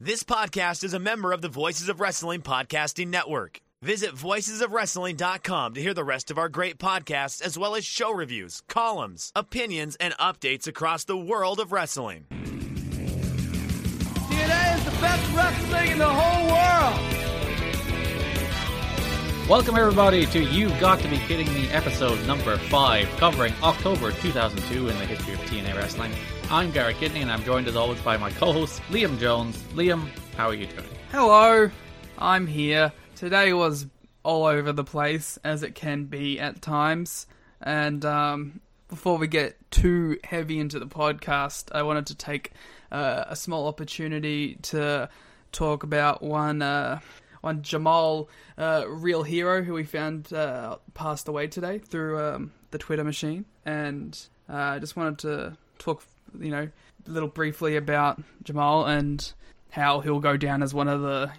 This podcast is a member of the Voices of Wrestling Podcasting Network. Visit voicesofwrestling.com to hear the rest of our great podcasts, as well as show reviews, columns, opinions, and updates across the world of wrestling. TNA is the best wrestling in the whole world! Welcome everybody to You've Got to Be Kidding Me, episode number 5, covering October 2002 in the history of TNA wrestling. I'm Garrett Kidney, and I'm joined as always by my co-host, Liam Jones. Liam, how are you doing? Hello, I'm here. Today was all over the place, as it can be at times. And before we get too heavy into the podcast, I wanted to take a small opportunity to talk about one Jamal, real hero, who we found passed away today through the Twitter machine. And I just wanted to talk, a little briefly about Jamal and how he'll go down as one of the,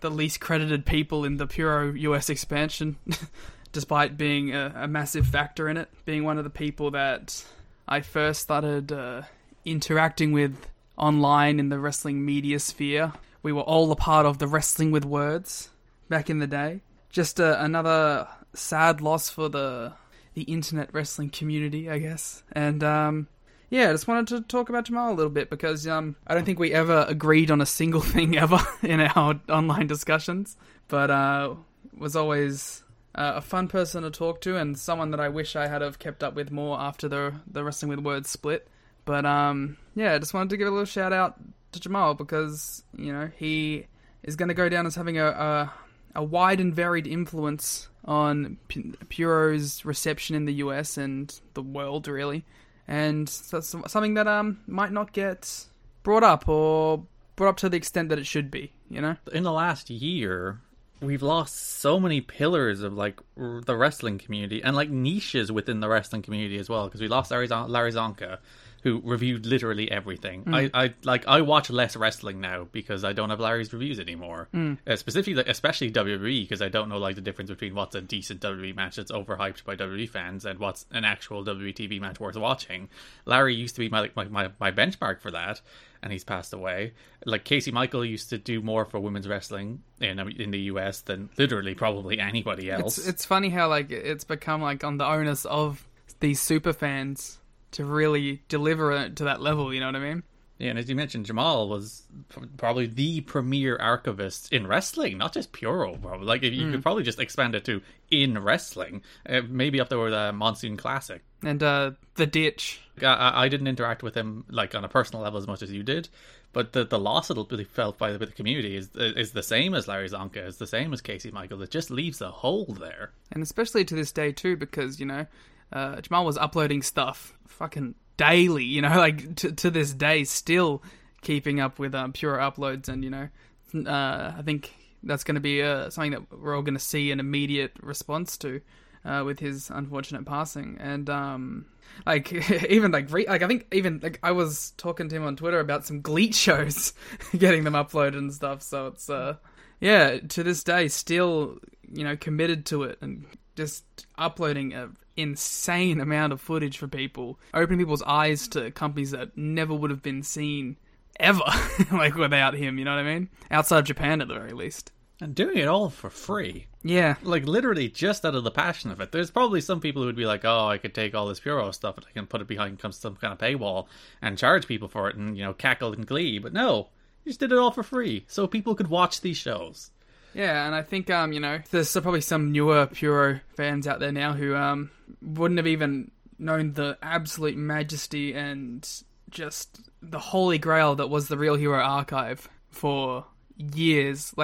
the least credited people in the Puro US expansion, despite being a massive factor in it. Being one of the people that I first started interacting with online in the wrestling media sphere. We were all a part of the Wrestling with Words back in the day. Just another sad loss for the internet wrestling community, I guess. And, yeah, I just wanted to talk about Jamal a little bit because I don't think we ever agreed on a single thing ever in our online discussions, but was always a fun person to talk to and someone that I wish I had have kept up with more after the Wrestling with Words split. But yeah, I just wanted to give a little shout out to Jamal because, he is going to go down as having a wide and varied influence on Puro's reception in the US and the world, really. And that's something that might not get brought up to the extent that it should be, In the last year, we've lost so many pillars of, the wrestling community and, niches within the wrestling community as well. Because we lost Larry Zonka, who reviewed literally everything. Mm. I watch less wrestling now because I don't have Larry's reviews anymore. Mm. Especially WWE, because I don't know, the difference between what's a decent WWE match that's overhyped by WWE fans and what's an actual WWE TV match worth watching. Larry used to be my benchmark for that, and he's passed away. Casey Michael used to do more for women's wrestling in the US than literally probably anybody else. It's funny how, it's become, on the onus of these super fans to really deliver it to that level, you know what I mean? Yeah, and as you mentioned, Jamal was probably the premier archivist in wrestling, not just Puro, probably. You could probably just expand it to in wrestling, maybe up there with the Monsoon Classic. And The Ditch. I didn't interact with him, on a personal level as much as you did, but the loss it'll be felt by the community is the same as Larry Zonka, is the same as Casey Michael. It just leaves a hole there. And especially to this day, too, because, Jamal was uploading stuff fucking daily, to this day, still keeping up with Puro uploads. And, I think that's going to be something that we're all going to see an immediate response to with his unfortunate passing. And, I was talking to him on Twitter about some Gleet shows, getting them uploaded and stuff. So it's, to this day, still, committed to it and just uploading an insane amount of footage for people, opening people's eyes to companies that never would have been seen ever, without him, you know what I mean? Outside of Japan, at the very least. And doing it all for free. Yeah. Literally just out of the passion of it. There's probably some people who would be like, oh, I could take all this Puro stuff and I can put it behind some kind of paywall and charge people for it and, cackle in glee. But no, you just did it all for free so people could watch these shows. Yeah, and I think, there's probably some newer Puro fans out there now who wouldn't have even known the absolute majesty and just the holy grail that was the Real Hero Archive for years.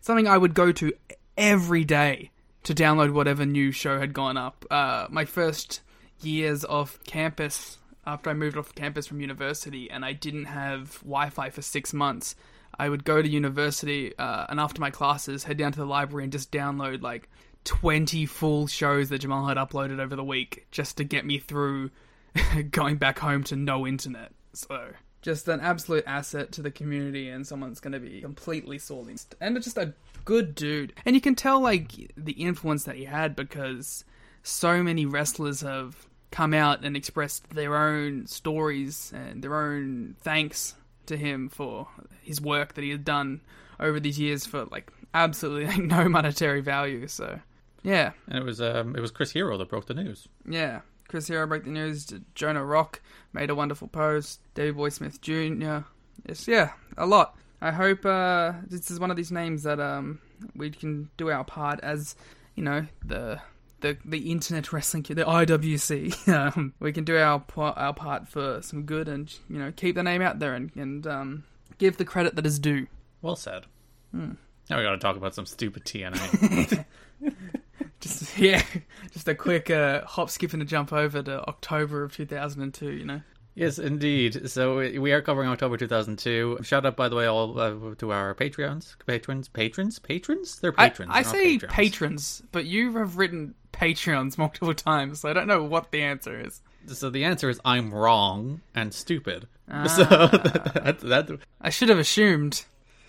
Something I would go to every day to download whatever new show had gone up. My first years off campus, after I moved off campus from university and I didn't have Wi-Fi for 6 months, I would go to university and after my classes, head down to the library and just download like 20 full shows that Jamal had uploaded over the week just to get me through going back home to no internet. So just an absolute asset to the community, and someone's going to be completely sorely missed. And just a good dude. And you can tell like the influence that he had, because so many wrestlers have come out and expressed their own stories and their own thanks to him for his work that he had done over these years for like absolutely like no monetary value. So yeah, and it was Chris Hero that broke the news. Yeah, Chris Hero broke the news. Jonah Rock made a wonderful post. Davey Boy Smith Jr. It's, yeah, a lot. I hope this is one of these names that we can do our part as, you know, the internet wrestling, the IWC. We can do our part for some good, and, you know, keep the name out there and give the credit that is due. Well said. Now we got to talk about some stupid TNA. just a quick hop, skip, and a jump over to October of 2002. You know. Yes, indeed. So we are covering October 2002. Shout out, by the way, all to our patrons. They're patrons. I say patrons, but you have written Patreons multiple times, so I don't know what the answer is. So the answer is I'm wrong and stupid. So that I should have assumed.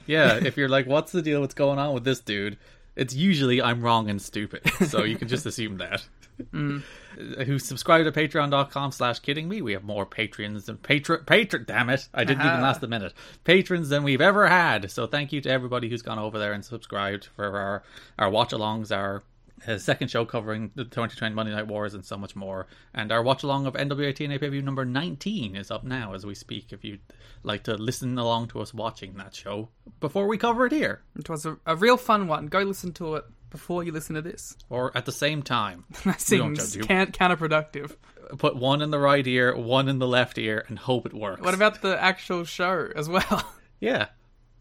Yeah, if you're like, what's the deal? What's going on with this dude? It's usually I'm wrong and stupid, so you can just assume that. Who subscribe to patreon.com/kiddingme. We have more patrons than patron, damn it, I didn't even last a minute, patrons than we've ever had, so thank you to everybody who's gone over there and subscribed for our watch-alongs, our second show covering the 2020 Monday Night Wars and so much more. And our watch-along of NWA-TNA pay-per-view number 19 is up now as we speak, if you'd like to listen along to us watching that show before we cover it here. It was a real fun one. Go listen to it before you listen to this. Or at the same time. That seems counterproductive. Put one in the right ear, one in the left ear, and hope it works. What about the actual show as well? Yeah.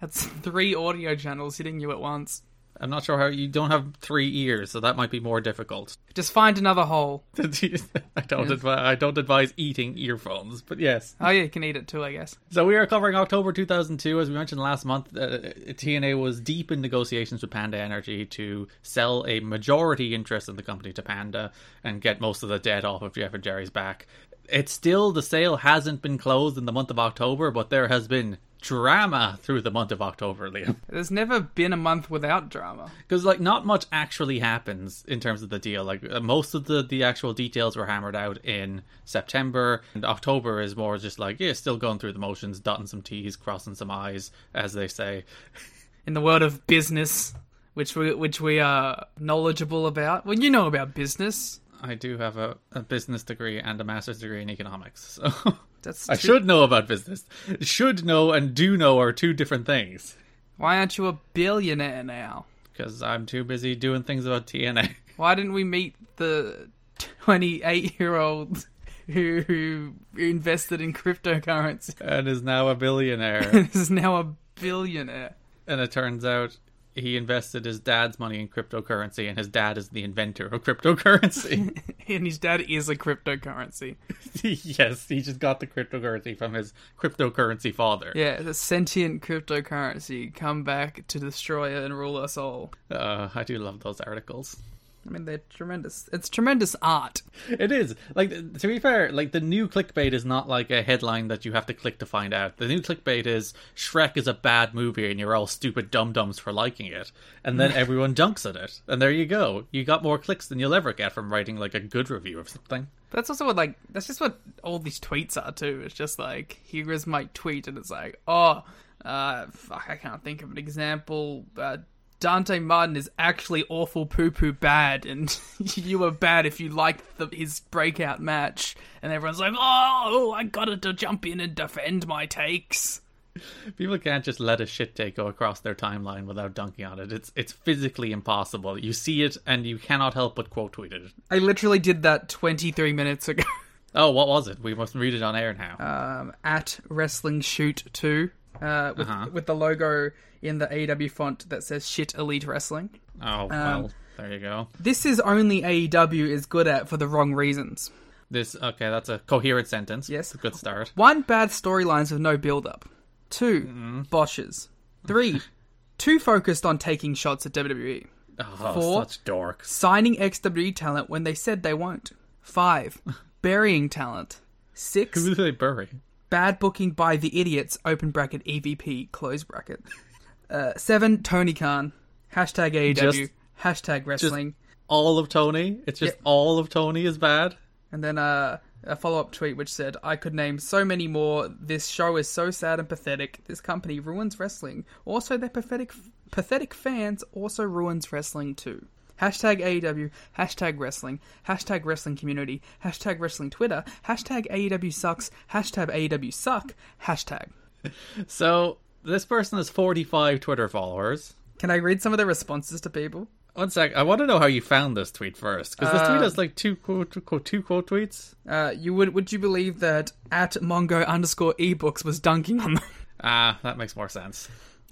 That's 3 audio channels hitting you at once. I'm not sure how you don't have 3 ears, so that might be more difficult. Just find another hole. I don't advise eating earphones, but yes. Oh yeah, you can eat it too, I guess. So we are covering October 2002. As we mentioned last month, TNA was deep in negotiations with Panda Energy to sell a majority interest in the company to Panda and get most of the debt off of Jeff and Jerry's back. It's still, the sale hasn't been closed in the month of October, but there has been drama through the month of October, Liam. There's never been a month without drama. Because, like, not much actually happens in terms of the deal. Like, most of the actual details were hammered out in September, and October is more just like, yeah, still going through the motions, dotting some T's, crossing some I's, as they say. In the world of business, which we are knowledgeable about. Well, you know about business. I do have a business degree and a master's degree in economics, so I should know about business. Should know and do know are 2 different things. Why aren't you a billionaire now? Because I'm too busy doing things about TNA. Why didn't we meet the 28-year-old who invested in cryptocurrency? And is now a billionaire. And it turns out he invested his dad's money in cryptocurrency, and his dad is the inventor of cryptocurrency. And his dad is a cryptocurrency. Yes, he just got the cryptocurrency from his cryptocurrency father. Yeah, the sentient cryptocurrency come back to destroy and rule us all. I do love those articles. I mean, they're tremendous. It's tremendous art. It is. Like, to be fair, like, the new clickbait is not like a headline that you have to click to find out. The new clickbait is Shrek is a bad movie and you're all stupid dum-dums for liking it. And then everyone dunks at it. And there you go. You got more clicks than you'll ever get from writing, like, a good review of something. That's also what, like, that's just what all these tweets are, too. It's just like, here is my tweet, and it's like, oh, fuck, I can't think of an example, Dante Martin is actually awful poo-poo bad, and you were bad if you liked his breakout match. And everyone's like, oh, I gotta jump in and defend my takes. People can't just let a shit take go across their timeline without dunking on it. It's physically impossible. You see it, and you cannot help but quote tweet it. I literally did that 23 minutes ago. Oh, what was it? We must read it on air now. At Wrestling Shoot 2. With the logo in the AEW font that says shit elite wrestling. Oh, well, there you go. This is only AEW is good at for the wrong reasons. Okay, that's a coherent sentence. Yes. It's a good start. 1, bad storylines with no build-up. 2, botches. 3. Too focused on taking shots at WWE. Oh, 4. Such dork. Signing ex-WWE talent when they said they won't. 5. Burying talent. 6. Who do they bury? Bad booking by the idiots, open bracket, EVP, close bracket. 7. Tony Khan. Hashtag AEW. Hashtag wrestling. All of Tony? It's just all of Tony is bad? And then a follow-up tweet which said, I could name so many more. This show is so sad and pathetic. This company ruins wrestling. Also, their pathetic fans also ruins wrestling too. Hashtag AEW, hashtag wrestling community, hashtag wrestling Twitter, hashtag AEW sucks, hashtag AEW suck, hashtag. So, this person has 45 Twitter followers. Can I read some of their responses to people? One sec, I want to know how you found this tweet first, because this tweet has like two quote tweets. Would you believe that @Mongo_ebooks was dunking on them? Ah, that makes more sense.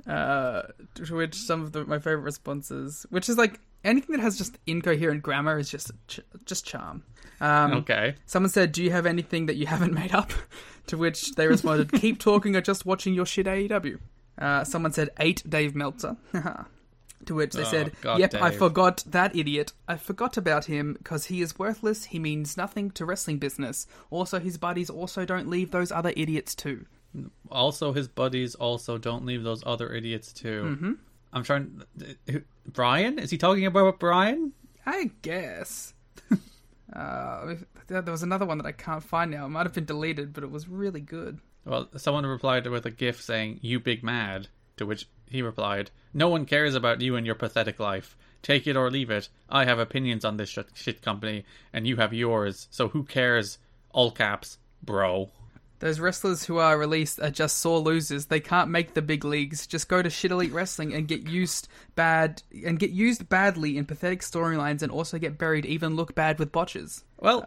To which some of my favorite responses, which is like anything that has just incoherent grammar is just charm. Okay. Someone said, "Do you have anything that you haven't made up?" To which they responded, "Keep talking or just watching your shit AEW." Someone said, 8 Dave Meltzer. To which they said, God, yep, Dave. I forgot that idiot. I forgot about him because he is worthless. He means nothing to wrestling business. Also, his buddies also don't leave those other idiots too. Mm-hmm. I'm trying... Brian? Is he talking about Brian? I guess. There was another one that I can't find now. It might have been deleted, but it was really good. Well, someone replied with a gif saying, "You big mad," to which he replied, "No one cares about you and your pathetic life. Take it or leave it. I have opinions on this shit company, and you have yours, so who cares? All caps, bro." Those wrestlers who are released are just sore losers. They can't make the big leagues. Just go to Shit Elite Wrestling and get used badly in pathetic storylines and also get buried, even look bad with botches. Well...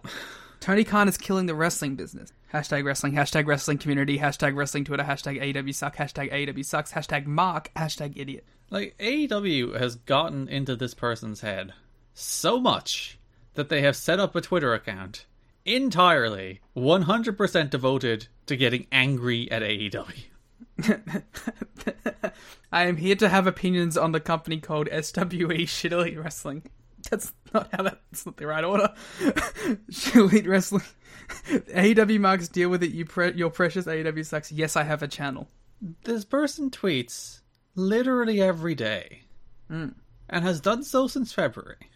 Tony Khan is killing the wrestling business. Hashtag wrestling community, hashtag wrestling Twitter, hashtag AEW suck, hashtag AEW sucks, hashtag mark, hashtag idiot. Like, AEW has gotten into this person's head so much that they have set up a Twitter account entirely 100% devoted to getting angry at AEW. I am here to have opinions on the company called SWE Shit Elite Wrestling. That's not the right order. Elite Wrestling. AEW marks, deal with it. Your precious AEW sucks. Yes, I have a channel. This person tweets literally every day. Mm. And has done so since February.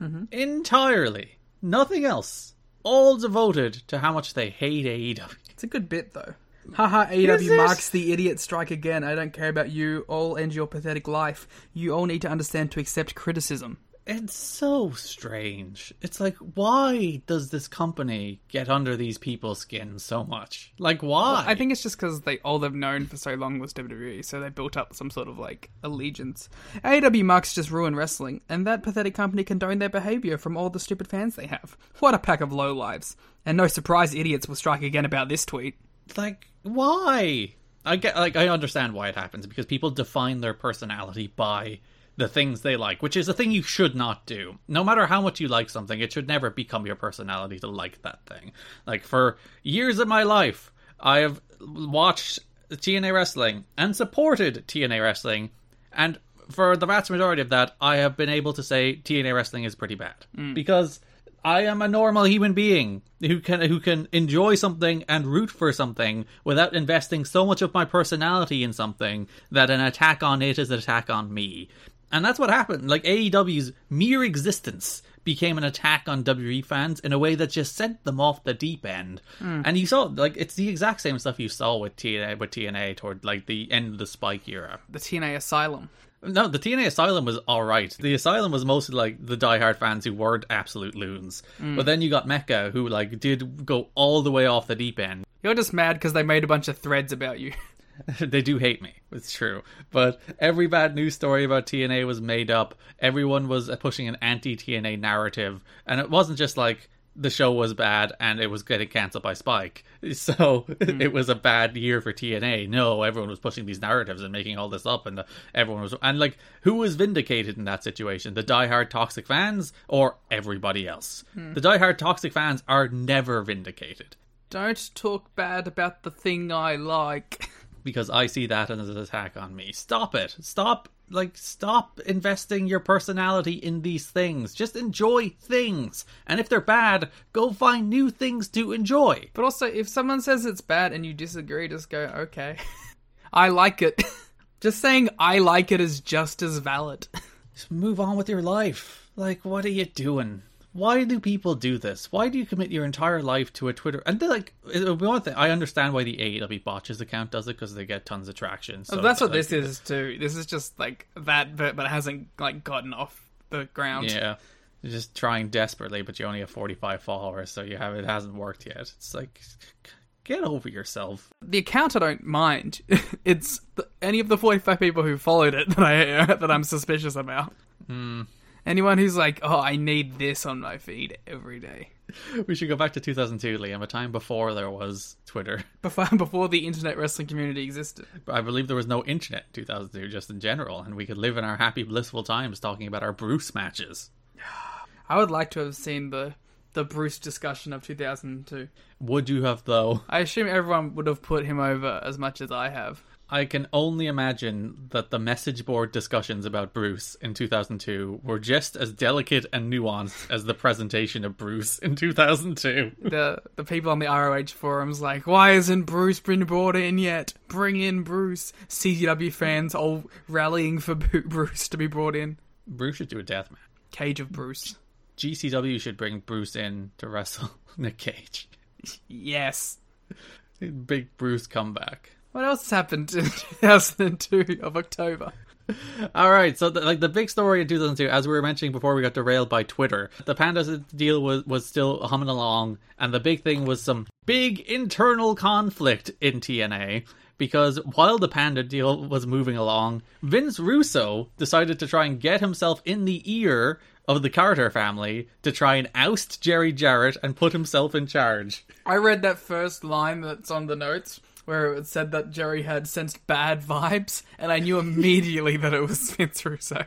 Mm-hmm. Entirely. Nothing else. All devoted to how much they hate AEW. It's a good bit, though. Haha, AEW marks the idiot strike again. I don't care about you all and your pathetic life. You all need to understand to accept criticism. It's so strange. It's like, why does this company get under these people's skin so much? Like, why? Well, I think it's just because all they've known for so long was WWE, so they built up some sort of, allegiance. AEW marks just ruin wrestling, and that pathetic company condone their behaviour from all the stupid fans they have. What a pack of lowlives. And no surprise idiots will strike again about this tweet. Like, why? I understand why it happens, because people define their personality by... the things they like, which is a thing you should not do. No matter how much you like something, it should never become your personality to like that thing. Like, for years of my life, I have watched TNA Wrestling and supported TNA Wrestling, and for the vast majority of that, I have been able to say TNA Wrestling is pretty bad. Mm. Because I am a normal human being who can enjoy something and root for something without investing so much of my personality in something that an attack on it is an attack on me. And that's what happened. Like, AEW's mere existence became an attack on WWE fans in a way that just sent them off the deep end. Mm. And you saw, it's the exact same stuff you saw with TNA toward, the end of the Spike era. The TNA Asylum. No, the TNA Asylum was alright. The Asylum was mostly, the diehard fans who weren't absolute loons. Mm. But then you got Mecca, who, did go all the way off the deep end. You're just mad because they made a bunch of threads about you. They do hate me, it's true, but every bad news story about TNA was made up. Everyone was pushing an anti-TNA narrative, and it wasn't just the show was bad and it was getting cancelled by Spike, so it was a bad year for TNA. No, everyone was pushing these narratives and making all this up, and everyone was, and who was vindicated in that situation? The diehard toxic fans or everybody else? The diehard toxic fans are never vindicated. Don't talk bad about the thing I like. because I see that as an attack on me. Stop it. Stop investing your personality in these things. Just enjoy things. And if they're bad, go find new things to enjoy. But also, if someone says it's bad and you disagree, just go, okay. I like it. Just saying I like it is just as valid. Just move on with your life. Like, what are you doing? Why do people do this? Why do you commit your entire life to a Twitter? And they're like, one thing, I understand why the AEW Botches account does it, because they get tons of traction. So that's what like, this is too. This is just like that, but it hasn't like gotten off the ground. Yeah, you're just trying desperately, but you only have 45 followers, so you have it hasn't worked yet. It's like, get over yourself. The account I don't mind. It's any of the 45 people who followed it that I'm suspicious about. Hmm. Anyone who's like, oh, I need this on my feed every day. We should go back to 2002, Liam, a time before there was Twitter. Before the internet wrestling community existed. I believe there was no internet in 2002, just in general, and we could live in our happy, blissful times talking about our Bruce matches. I would like to have seen the Bruce discussion of 2002. Would you have, though? I assume everyone would have put him over as much as I have. I can only imagine that the message board discussions about Bruce in 2002 were just as delicate and nuanced as the presentation of Bruce in 2002. The people on the ROH forums like, why isn't Bruce been brought in yet? Bring in Bruce. CZW fans all rallying for Bruce to be brought in. Bruce should do a death match. Cage of Bruce. GCW should bring Bruce in to wrestle Nick Cage. Yes. Big Bruce comeback. What else happened in 2002 of October? All right, so the big story in 2002, as we were mentioning before we got derailed by Twitter, the Pandas deal was still humming along, and the big thing was some big internal conflict in TNA, because while the Panda deal was moving along, Vince Russo decided to try and get himself in the ear of the Carter family to try and oust Jerry Jarrett and put himself in charge. I read that first line that's on the notes, where it said that Jerry had sensed bad vibes, and I knew immediately that it was Vince Russo.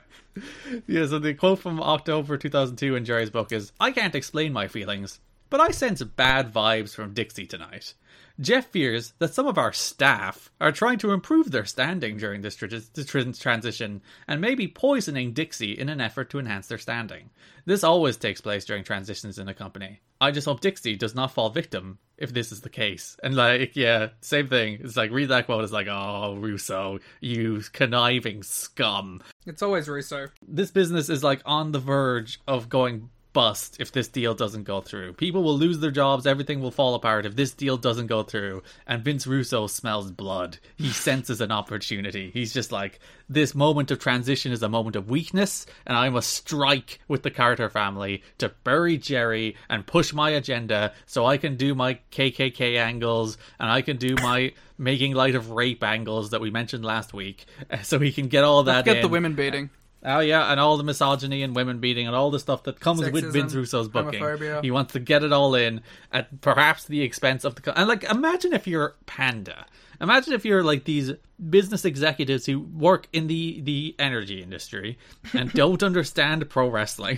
Yeah, so the quote from October 2002 in Jerry's book is, I can't explain my feelings, but I sense bad vibes from Dixie tonight. Jeff fears that some of our staff are trying to improve their standing during this transition, and maybe poisoning Dixie in an effort to enhance their standing. This always takes place during transitions in a company. I just hope Dixie does not fall victim if this is the case. And like, yeah, same thing. It's like, read that quote, it's like, oh, Russo, you conniving scum. It's always Russo. This business is like on the verge of going bust if this deal doesn't go through. People will lose their jobs, everything will fall apart if this deal doesn't go through. And Vince Russo smells blood. He senses an opportunity. He's just like, this moment of transition is a moment of weakness, and I must strike with the Carter family to bury Jerry and push my agenda so I can do my KKK angles and I can do my making light of rape angles that we mentioned last week, so he can get all that in. Let's get the women beating. Oh yeah, and all the misogyny and women beating and all the stuff that comes sexism, with Vince Russo's booking. Homophobia. He wants to get it all in at perhaps the expense of the... And like, imagine if you're Panda. Imagine if you're like these business executives who work in the energy industry and don't understand pro wrestling.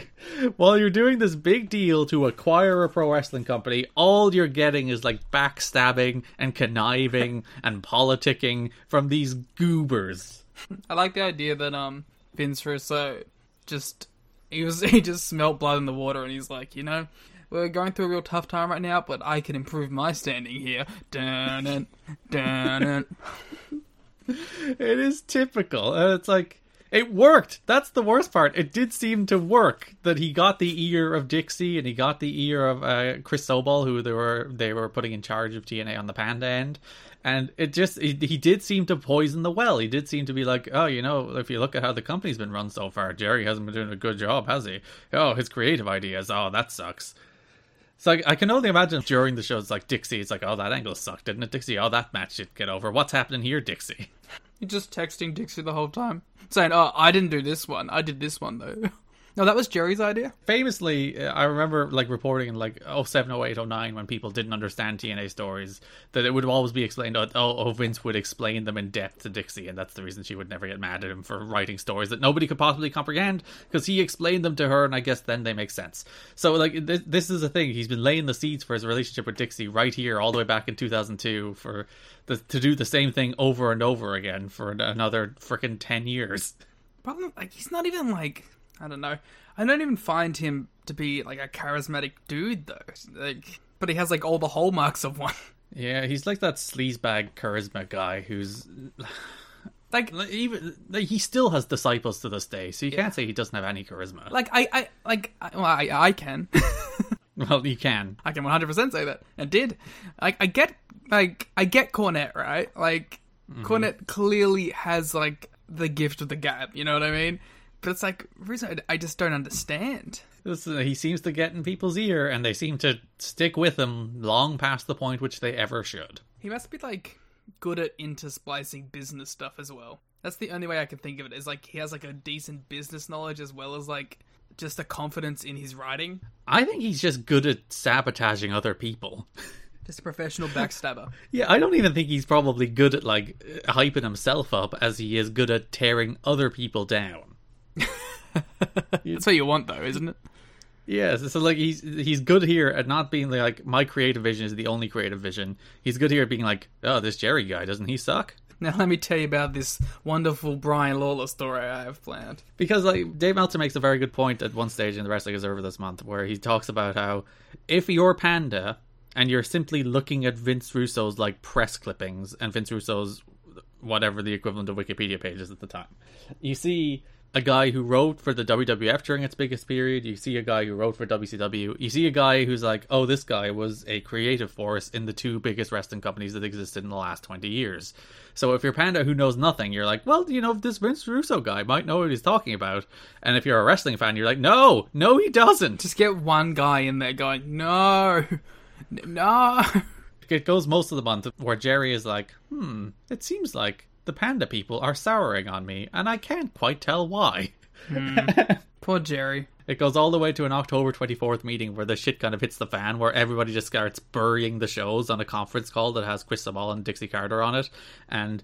While you're doing this big deal to acquire a pro wrestling company, all you're getting is like backstabbing and conniving and politicking from these goobers. I like the idea that Vince Russo just smelt blood in the water, and he's like, you know, we're going through a real tough time right now, but I can improve my standing here. Dun dun. It is typical, and it's like, it worked. That's the worst part. It did seem to work that he got the ear of Dixie and he got the ear of Chris Sobol, who they were putting in charge of TNA on the Panda end. And it just, he did seem to poison the well. He did seem to be like, oh, you know, if you look at how the company's been run so far, Jerry hasn't been doing a good job, has he? Oh, his creative ideas. Oh, that sucks. So I can only imagine during the show, it's like Dixie, it's like, oh, that angle sucked, didn't it, Dixie? Oh, that match didn't get over. What's happening here, Dixie? You're just texting Dixie the whole time, saying, oh, I didn't do this one. I did this one, though. No, that was Jerry's idea. Famously, I remember like reporting in like 07, 08, 09 when people didn't understand TNA stories that it would always be explained, oh, Vince would explain them in depth to Dixie, and that's the reason she would never get mad at him for writing stories that nobody could possibly comprehend because he explained them to her, and I guess then they make sense. So like this is a thing. He's been laying the seeds for his relationship with Dixie right here all the way back in 2002 to do the same thing over and over again for another freaking 10 years. Problem, like, he's not even like... I don't know. I don't even find him to be like a charismatic dude though. Like, but he has like all the hallmarks of one. Yeah, he's like that sleazebag charisma guy who's like even like, he still has disciples to this day, so you can't say he doesn't have any charisma. Like I can. Well, you can. I can 100% say that, and did. Like I get Cornette, right? Like Cornette clearly has like the gift of the gab. You know what I mean? But it's like, reason I just don't understand. Listen, he seems to get in people's ear, and they seem to stick with him long past the point which they ever should. He must be, like, good at intersplicing business stuff as well. That's the only way I can think of it, is, like, he has, like, a decent business knowledge as well as, like, just a confidence in his writing. I think he's just good at sabotaging other people. Just a professional backstabber. Yeah, I don't even think he's probably good at, like, hyping himself up as he is good at tearing other people down. That's what you want though, isn't it? Yes, yeah, so like he's good here at not being like, my creative vision is the only creative vision. He's good here at being like, oh, this Jerry guy, doesn't he suck? Now let me tell you about this wonderful Brian Lawler story I have planned. Because like Dave Meltzer makes a very good point at one stage in the Wrestling Observer this month where he talks about how if you're Panda and you're simply looking at Vince Russo's like press clippings and Vince Russo's whatever the equivalent of Wikipedia pages at the time, you see a guy who wrote for the WWF during its biggest period. You see a guy who wrote for WCW. You see a guy who's like, oh, this guy was a creative force in the two biggest wrestling companies that existed in the last 20 years. So if you're Panda who knows nothing, you're like, well, you know, this Vince Russo guy might know what he's talking about. And if you're a wrestling fan, you're like, no, he doesn't. Just get one guy in there going, no. It goes most of the month where Jerry is like, it seems like the Panda people are souring on me, and I can't quite tell why. Poor Jerry. It goes all the way to an October 24th meeting where the shit kind of hits the fan, where everybody just starts burying the shows on a conference call that has Chris Jamal and Dixie Carter on it, and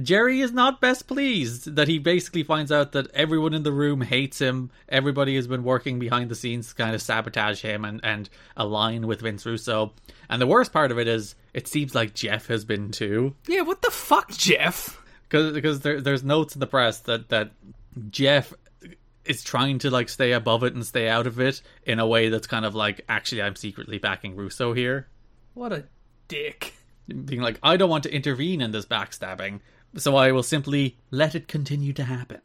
Jerry is not best pleased that he basically finds out that everyone in the room hates him, everybody has been working behind the scenes to kind of sabotage him and align with Vince Russo, and the worst part of it is, it seems like Jeff has been too. Yeah, what the fuck, Jeff? Because there's notes in the press that Jeff is trying to like stay above it and stay out of it in a way that's kind of like, actually, I'm secretly backing Russo here. What a dick. Being like, I don't want to intervene in this backstabbing, so I will simply let it continue to happen.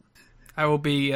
I will be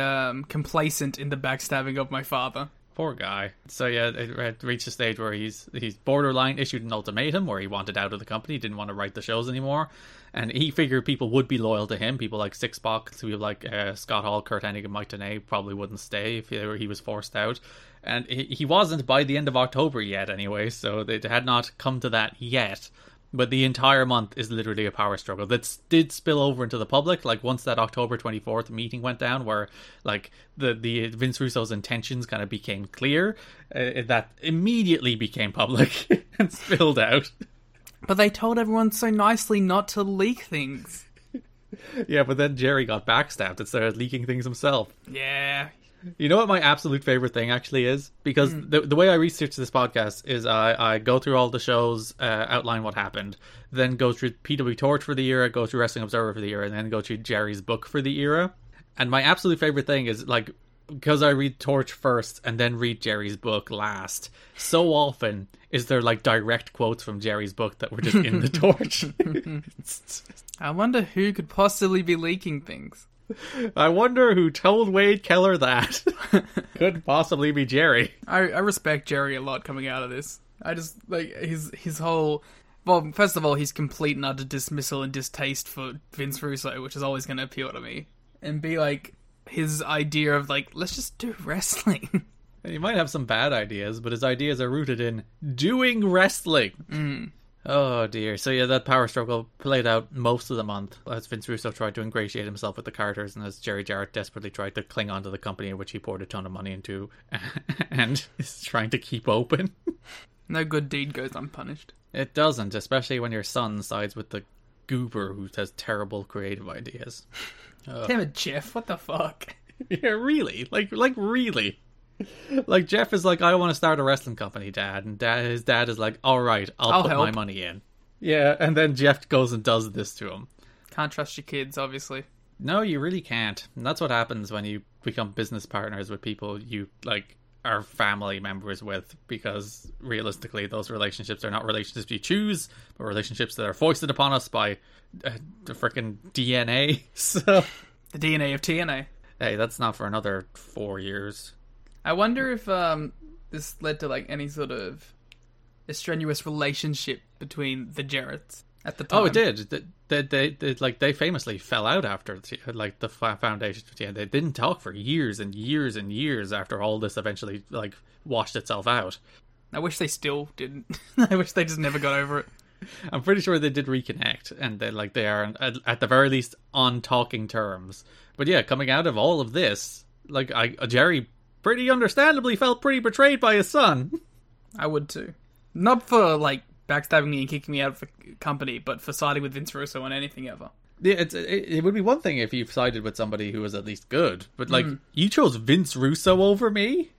complacent in the backstabbing of my father. Poor guy. So yeah, it reached a stage where he's borderline issued an ultimatum where he wanted out of the company, didn't want to write the shows anymore, and he figured people would be loyal to him. People like Sixpack, people like Scott Hall, Curt Hennig, and Mike Tenay probably wouldn't stay if he was forced out, and he wasn't by the end of October yet anyway, so they had not come to that yet. But the entire month is literally a power struggle that did spill over into the public. Like, once that October 24th meeting went down where, like, the Vince Russo's intentions kind of became clear, that immediately became public and spilled out. But they told everyone so nicely not to leak things. Yeah, but then Jerry got backstabbed and started leaking things himself. Yeah. You know what my absolute favorite thing actually is? Because the way I research this podcast is I go through all the shows, outline what happened, then go through PW Torch for the era, go through Wrestling Observer for the era, and then go through Jerry's book for the era. And my absolute favorite thing is, like, because I read Torch first and then read Jerry's book last, so often is there, like, direct quotes from Jerry's book that were just in the Torch. I wonder who could possibly be leaking things. I wonder who told Wade Keller that. Could possibly be Jerry. I respect Jerry a lot coming out of this. I just, like, his whole... Well, first of all, his complete and utter dismissal and distaste for Vince Russo, which is always going to appeal to me. And be, like, his idea of, like, let's just do wrestling. He might have some bad ideas, but his ideas are rooted in doing wrestling. Oh dear. So yeah, that power struggle played out most of the month as Vince Russo tried to ingratiate himself with the Carters and as Jerry Jarrett desperately tried to cling on to the company which he poured a ton of money into and is trying to keep open. No good deed goes unpunished. It doesn't, especially when your son sides with the goober who has terrible creative ideas. Damn it, Jeff, what the fuck? Yeah, really? Like really? Like, Jeff is like, I want to start a wrestling company, Dad. And his dad is like, all right, I'll put help. My money in. Yeah, and then Jeff goes and does this to him. Can't trust your kids, obviously. No, you really can't. And that's what happens when you become business partners with people you, like, are family members with. Because, realistically, those relationships are not relationships you choose, but relationships that are foisted upon us by the freaking DNA. So the DNA of TNA. Hey, that's not for another 4 years. I wonder if this led to like any sort of a strenuous relationship between the Jarretts at the time. Oh, it did. They famously fell out after like the foundation. Yeah, they didn't talk for years and years and years after all this eventually like washed itself out. I wish they still didn't. I wish they just never got over it. I'm pretty sure they did reconnect, and they are at the very least on talking terms. But yeah, coming out of all of this, like Jerry. Pretty understandably felt pretty betrayed by his son. I would too. Not for, like, backstabbing me and kicking me out of the company, but for siding with Vince Russo on anything ever. Yeah, it would be one thing if you sided with somebody who was at least good, but, like, you chose Vince Russo over me?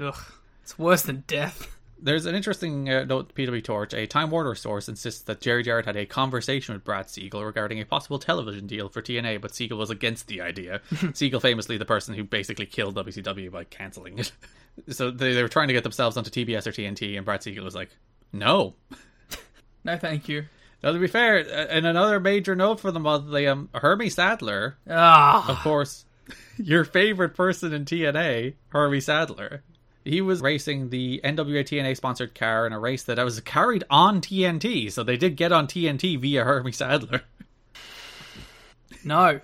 Ugh, it's worse than death. There's an interesting note, PW Torch. A Time Warner source insists that Jerry Jarrett had a conversation with Brad Siegel regarding a possible television deal for TNA, but Siegel was against the idea. Siegel famously the person who basically killed WCW by cancelling it. So they were trying to get themselves onto TBS or TNT, and Brad Siegel was like, no. No, thank you. Now, to be fair, and another major note for the month, Hermie Sadler. Of course, your favourite person in TNA, Hermie Sadler. He was racing the NWA-TNA sponsored car in a race that was carried on TNT, so they did get on TNT via Hermie Sadler. No.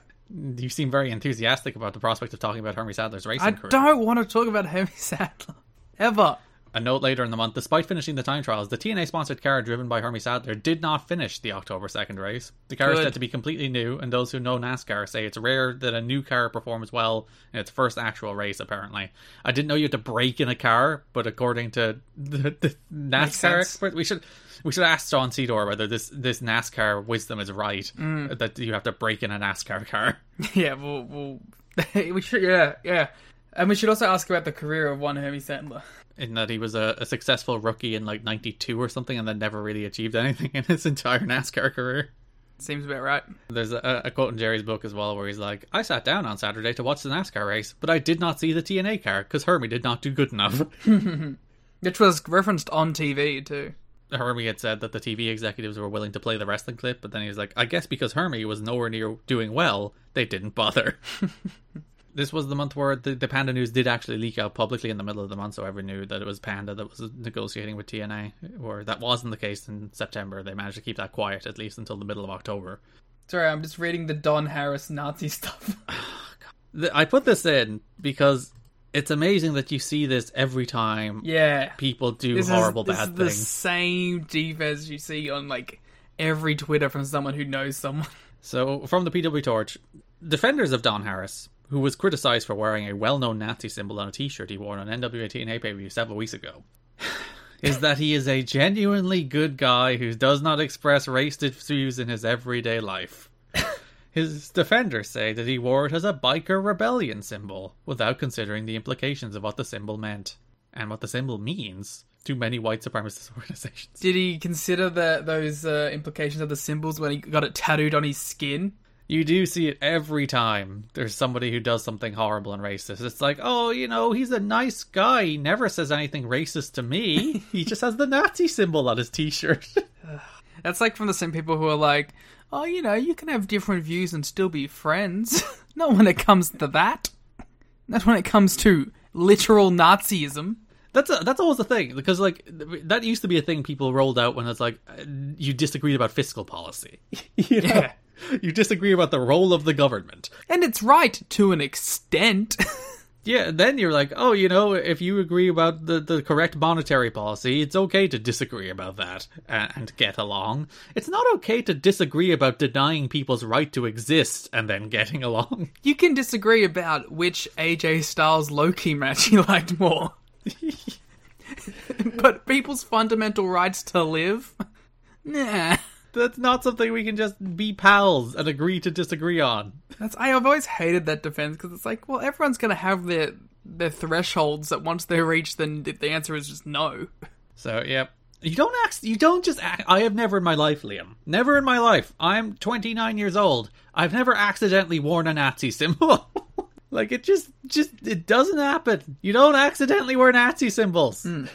You seem very enthusiastic about the prospect of talking about Hermie Sadler's racing career. I don't want to talk about Hermie Sadler. Ever. A note later in the month, despite finishing the time trials, the TNA-sponsored car driven by Hermie Sadler did not finish the October 2nd race. The car is said to be completely new, and those who know NASCAR say it's rare that a new car performs well in its first actual race, apparently. I didn't know you had to brake in a car, but according to the NASCAR expert, we should ask John Sidor whether this NASCAR wisdom is right, that you have to brake in a NASCAR car. Yeah, we'll we should, yeah. And we should also ask about the career of one Hermie Sadler. In that he was a successful rookie in like 92 or something and then never really achieved anything in his entire NASCAR career. Seems about right. There's a quote in Jerry's book as well where he's like, I sat down on Saturday to watch the NASCAR race, but I did not see the TNA car because Hermie did not do good enough. Which was referenced on TV too. Hermie had said that the TV executives were willing to play the wrestling clip, but then he was like, I guess because Hermie was nowhere near doing well, they didn't bother. This was the month where the Panda news did actually leak out publicly in the middle of the month, so everyone knew that it was Panda that was negotiating with TNA, or that wasn't the case in September. They managed to keep that quiet, at least until the middle of October. Sorry, I'm just reading the Don Harris Nazi stuff. Oh, God. I put this in because it's amazing that you see this every time people do horrible bad things. This is the same defense you see on like every Twitter from someone who knows someone. So, from the PW Torch, defenders of Don Harris, who was criticised for wearing a well-known Nazi symbol on a t-shirt he wore on NWA-TNA pay-per-view several weeks ago, is that he is a genuinely good guy who does not express racist views in his everyday life. His defenders say that he wore it as a biker rebellion symbol, without considering the implications of what the symbol meant, and what the symbol means to many white supremacist organisations. Did he consider those implications of the symbols when he got it tattooed on his skin? You do see it every time there's somebody who does something horrible and racist. It's like, oh, you know, he's a nice guy. He never says anything racist to me. He just has the Nazi symbol on his t-shirt. That's like from the same people who are like, oh, you know, you can have different views and still be friends. Not when it comes to that. Not when it comes to literal Nazism. That's always the thing, because like that used to be a thing people rolled out when it's like, you disagreed about fiscal policy. You know? Yeah. You disagree about the role of the government. And it's right, to an extent. Yeah, then you're like, oh, you know, if you agree about the correct monetary policy, it's okay to disagree about that and get along. It's not okay to disagree about denying people's right to exist and then getting along. You can disagree about which AJ Styles Loki match you liked more. But people's fundamental rights to live? Nah. That's not something we can just be pals and agree to disagree on. I've always hated that defense, because it's like, well, everyone's going to have their thresholds that once they're reached, then the answer is just no. So, yeah. You don't just act. I have never in my life, Liam. Never in my life. I'm 29 years old. I've never accidentally worn a Nazi symbol. Like, it doesn't happen. You don't accidentally wear Nazi symbols. Mm.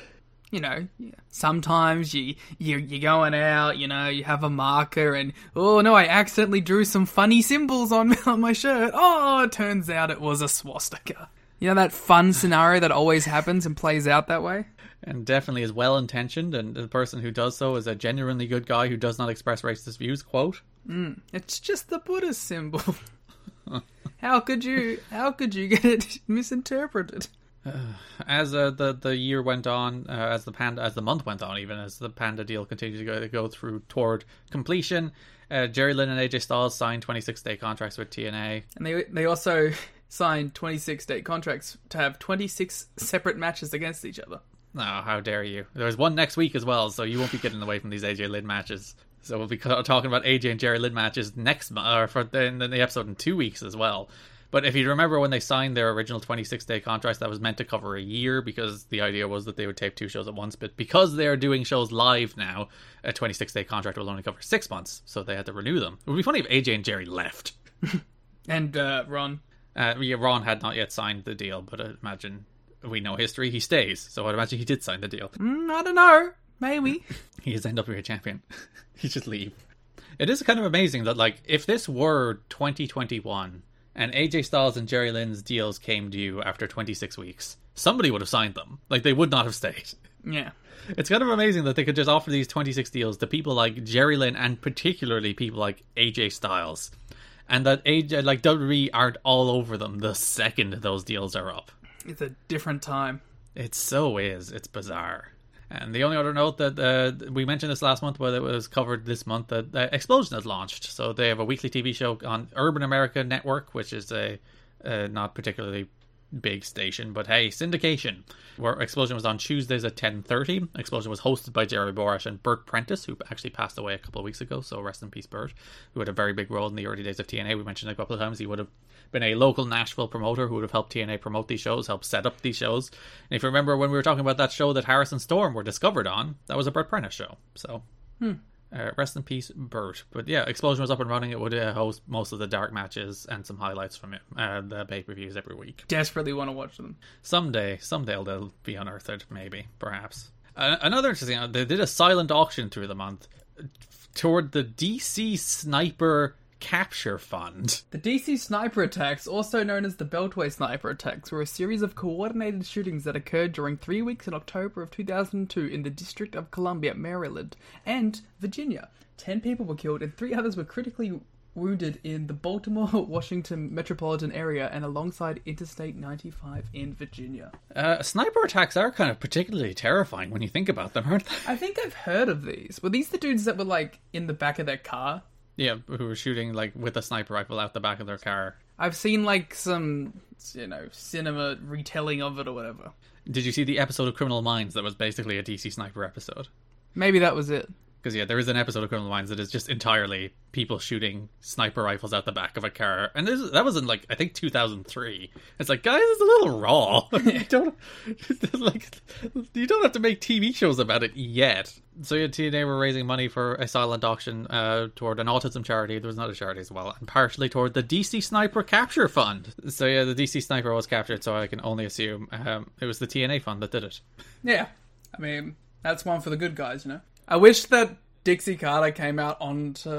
You know, sometimes you're going out, you know, you have a marker and, oh no, I accidentally drew some funny symbols on my shirt. Oh, it turns out it was a swastika. You know, that fun scenario that always happens and plays out that way? And definitely is well-intentioned, and the person who does so is a genuinely good guy who does not express racist views, quote. It's just the Buddhist symbol. How could you get it misinterpreted? As the year went on, as the month went on, even as the Panda deal continued to go through toward completion, Jerry Lynn and AJ Styles signed 26-day contracts with TNA, and they also signed 26-day contracts to have 26 separate matches against each other. Oh, how dare you! There's one next week as well, so you won't be getting away from these AJ Lynn matches. So we'll be talking about AJ and Jerry Lynn matches next month, or in the episode in 2 weeks as well. But if you remember when they signed their original 26-day contracts, that was meant to cover a year, because the idea was that they would tape two shows at once. But because they're doing shows live now, a 26-day contract will only cover 6 months, so they had to renew them. It would be funny if AJ and Jerry left. And Ron. Ron had not yet signed the deal, but I imagine, we know history, he stays. So I'd imagine he did sign the deal. I don't know. Maybe. He is NWA champion. He should leave. It is kind of amazing that, like, if this were 2021... and AJ Styles and Jerry Lynn's deals came due after 26 weeks, somebody would have signed them. Like, they would not have stayed. Yeah. It's kind of amazing that they could just offer these 26 deals to people like Jerry Lynn and particularly people like AJ Styles. And that AJ, like, WWE aren't all over them the second those deals are up. It's a different time. It so is. It's bizarre. And the only other note that we mentioned this last month, but it was covered this month, that Explosion has launched. So they have a weekly TV show on Urban America Network, which is a not particularly big station, but hey, syndication. Where Explosion was on Tuesdays at 10:30. Explosion was hosted by Jerry Borash and Burt Prentice, who actually passed away a couple of weeks ago. So rest in peace, Burt, who had a very big role in the early days of TNA. We mentioned it a couple of times. He would have been a local Nashville promoter who would have helped TNA promote these shows, helped set up these shows. And if you remember when we were talking about that show that Harris and Storm were discovered on, that was a Burt Prentice show. So rest in peace, Burt. But yeah, Explosion was up and running. It would host most of the dark matches and some highlights from it, the pay-per-views every week. Desperately want to watch them. Someday they'll be unearthed, maybe, perhaps. Another interesting, they did a silent auction through the month toward the DC Sniper Capture Fund. The DC Sniper attacks, also known as the Beltway Sniper attacks, were a series of coordinated shootings that occurred during 3 weeks in October of 2002 in the District of Columbia, Maryland, and Virginia. 10 people were killed and 3 others were critically wounded in the Baltimore, Washington metropolitan area and alongside Interstate 95 in Virginia. Sniper attacks are kind of particularly terrifying when you think about them, aren't they? I think I've heard of these. Were these the dudes that were, like, in the back of their car? Yeah, who were shooting, like, with a sniper rifle out the back of their car. I've seen, like, some, you know, cinema retelling of it or whatever. Did you see the episode of Criminal Minds that was basically a DC Sniper episode? Maybe that was it. Because, yeah, there is an episode of Criminal Minds that is just entirely people shooting sniper rifles out the back of a car. And that was in, like, I think 2003. It's like, guys, it's a little raw. You don't have to make TV shows about it yet. So yeah, TNA were raising money for a silent auction toward an autism charity. There was another charity as well, and partially toward the DC Sniper Capture Fund. So yeah, the DC Sniper was captured, so I can only assume it was the TNA fund that did it. Yeah, I mean, that's one for the good guys, you know? I wish that Dixie Carter came out onto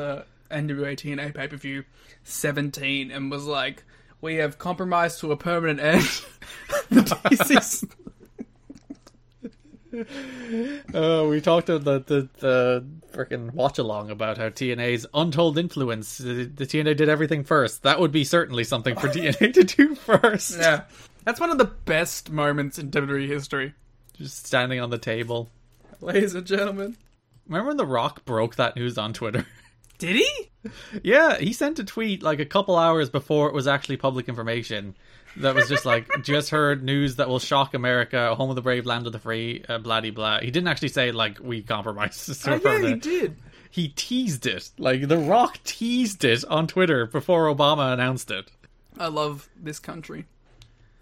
NWA-TNA pay-per-view 17 and was like, we have compromised to a permanent end. The DC Sniper. We talked on the freaking watch along about how TNA's untold influence. The TNA did everything first. That would be certainly something for TNA to do first. Yeah, That's one of the best moments in WWE history. Just standing on the table. Ladies and gentlemen. Remember when The Rock broke that news on Twitter? Did he? Yeah, he sent a tweet like a couple hours before it was actually public information. That was just like, just heard news that will shock America, home of the brave, land of the free, blah-de-blah. Blah. He didn't actually say, like, we compromised. Oh, yeah, he did. He teased it. Like, The Rock teased it on Twitter before Obama announced it. I love this country.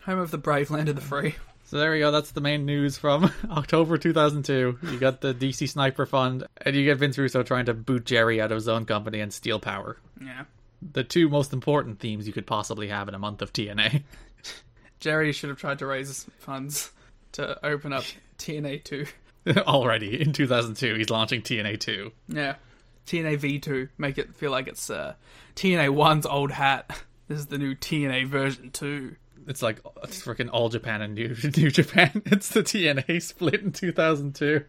Home of the brave, land of the free. So there we go, that's the main news from October 2002. You got the DC Sniper Fund, and you get Vince Russo trying to boot Jerry out of his own company and steal power. Yeah. The two most important themes you could possibly have in a month of TNA. Jerry should have tried to raise funds to open up TNA 2. Already, in 2002, he's launching TNA 2. Yeah. TNA V2. Make it feel like it's TNA 1's old hat. This is the new TNA version 2. It's like, it's freaking All Japan and New Japan. It's the TNA split in 2002.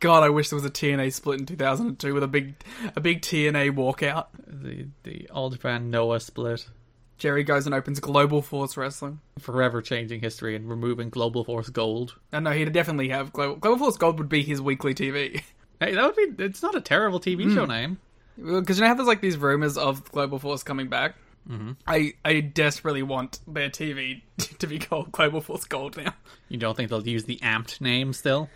God, I wish there was a TNA split in 2002 with a big TNA walkout. The All Japan Noah split. Jerry goes and opens Global Force Wrestling. Forever changing history and removing Global Force Gold. I know, he'd definitely have Global Force Gold would be his weekly TV. Hey, that would be... It's not a terrible TV show name. Because you know how there's like these rumours of Global Force coming back? Mm-hmm. I desperately want their TV to be called Global Force Gold now. You don't think they'll use the amped name still?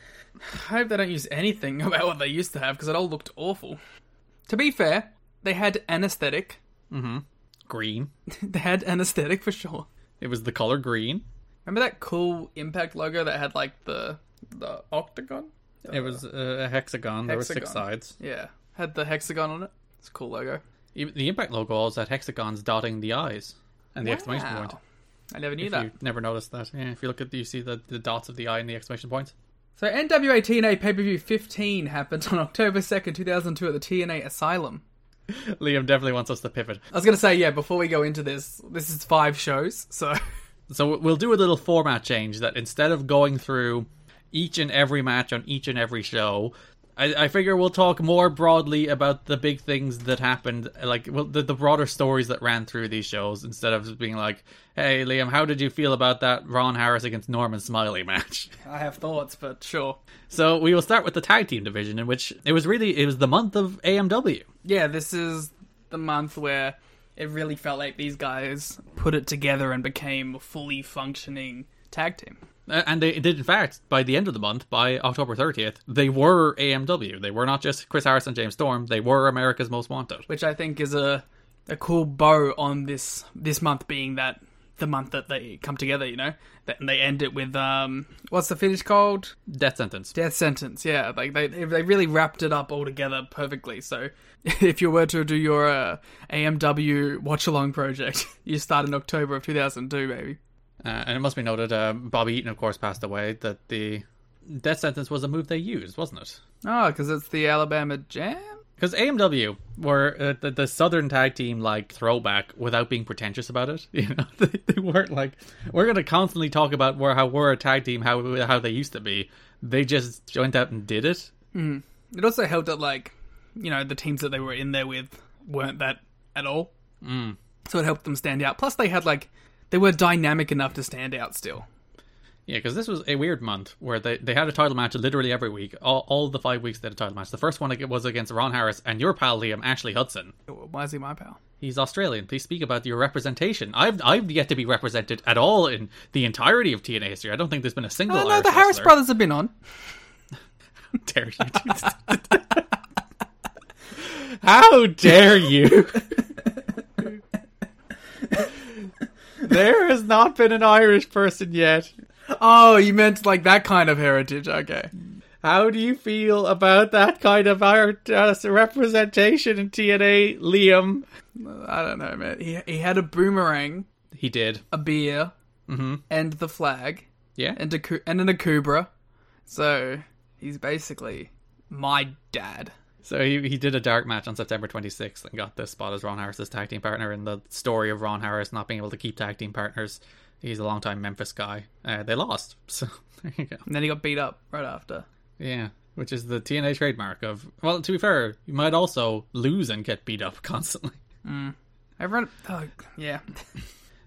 I hope they don't use anything about what they used to have, because it all looked awful. To be fair, they had an aesthetic. Mm-hmm. Green. They had an aesthetic, for sure. It was the colour green. Remember that cool Impact logo that had, like, the octagon? It was a hexagon. There were six sides. Yeah. Had the hexagon on it. It's a cool logo. The Impact logo also had hexagons dotting the I's and the exclamation point. I never knew that. You never noticed that. Yeah, if you look at you see the dots of the I and the exclamation points. So NWA-TNA pay-per-view 15 happened on October 2nd, 2002 at the TNA Asylum. Liam definitely wants us to pivot. I was going to say, yeah, before we go into this, this is 5 shows, so... So we'll do a little format change that instead of going through each and every match on each and every show, I figure we'll talk more broadly about the big things that happened, like the broader stories that ran through these shows, instead of just being like, hey, Liam, how did you feel about that Ron Harris against Norman Smiley match? I have thoughts, but sure. So we will start with the tag team division, in which it was the month of AMW. Yeah, this is the month where it really felt like these guys put it together and became a fully functioning tag team. And they did, in fact, by the end of the month, by October 30th, they were AMW. They were not just Chris Harris and James Storm. They were America's Most Wanted. Which I think is a cool bow on this month being that the month that they come together, you know? And they end it with, what's the finish called? Death Sentence. Death Sentence, yeah. Like they really wrapped it up all together perfectly. So if you were to do your AMW watch-along project, you start in October of 2002, baby. And it must be noted, Bobby Eaton, of course, passed away, that the death sentence was a move they used, wasn't it? Oh, because it's the Alabama Jam? Because AMW were the Southern tag team, like, throwback without being pretentious about it. You know, they weren't like, we're going to constantly talk about how we're a tag team, how they used to be. They just joined out and did it. Mm. It also helped that, like, you know, the teams that they were in there with weren't that at all. Mm. So it helped them stand out. Plus, they had, like... They were dynamic enough to stand out still. Yeah, because this was a weird month where they had a title match literally every week. All the 5 weeks they had a title match. The first one was against Ron Harris and your pal, Liam, Ashley Hudson. Why is he my pal? He's Australian. Please speak about your representation. I've yet to be represented at all in the entirety of TNA history. I don't think there's been a single Irish wrestler. The Harris brothers have been on. How dare you do that? How dare you? There has not been an Irish person yet. Oh, you meant like that kind of heritage. Okay. How do you feel about that kind of representation in TNA, Liam? I don't know, man. He had a boomerang. He did. A beer. Mm-hmm. And the flag. Yeah. And an akubra. So he's basically my dad. So he did a dark match on September 26th and got this spot as Ron Harris's tag team partner. In the story of Ron Harris not being able to keep tag team partners, he's a longtime Memphis guy. They lost, so there you go. And then he got beat up right after. Yeah, which is the TNA trademark of... Well, to be fair, you might also lose and get beat up constantly. Everyone... Oh, yeah.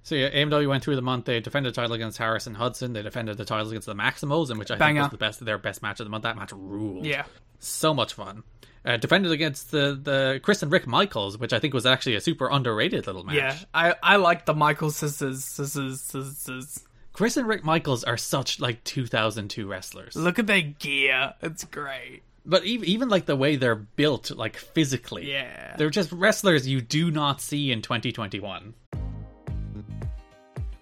So yeah, AMW went through the month. They defended the title against Harris and Hudson. They defended the titles against the Maximos, in which I think was the best, their best match of the month. That match ruled. Yeah. So much fun. Defended against the Chris and Rick Michaels, which I think was actually a super underrated little match. Yeah, I like the Michaels sisters. Chris and Rick Michaels are such, like, 2002 wrestlers. Look at their gear. It's great. But even like the way they're built, like physically. Yeah. They're just wrestlers you do not see in 2021.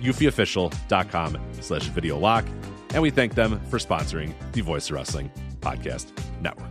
eufyofficial.com/videolock. And we thank them for sponsoring the Voice of Wrestling Podcast Network.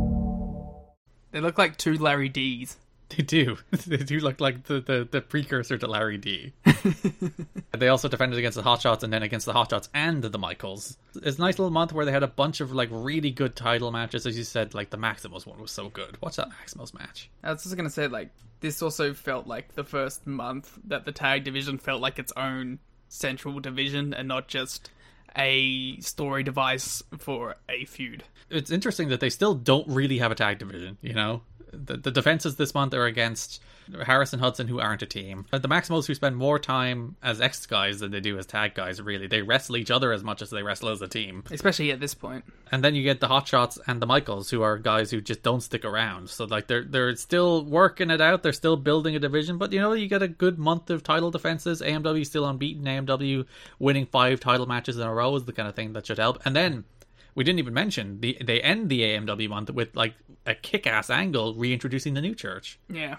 They look like two Larry D's. They do. They do look like the precursor to Larry D. They also defended against the Hot Shots and then against the Hot Shots and the Michaels. It's a nice little month where they had a bunch of like really good title matches. As you said, like the Maximos one was so good. Watch that Maximos match. I was just going to say, like, this also felt like the first month that the tag division felt like its own central division and not just a story device for a feud. It's interesting that they still don't really have a tag division, you know? The defenses this month are against Harris and Hudson, who aren't a team. The Maximals, who spend more time as ex-guys than they do as tag guys, really. They wrestle each other as much as they wrestle as a team. Especially at this point. And then you get the Hot Shots and the Michaels, who are guys who just don't stick around. So, like, they're still working it out. They're still building a division. But, you know, you get a good month of title defenses. AMW still unbeaten. AMW winning 5 title matches in a row is the kind of thing that should help. And then we didn't even mention they end the AMW month with like a kick-ass angle reintroducing the New Church. Yeah,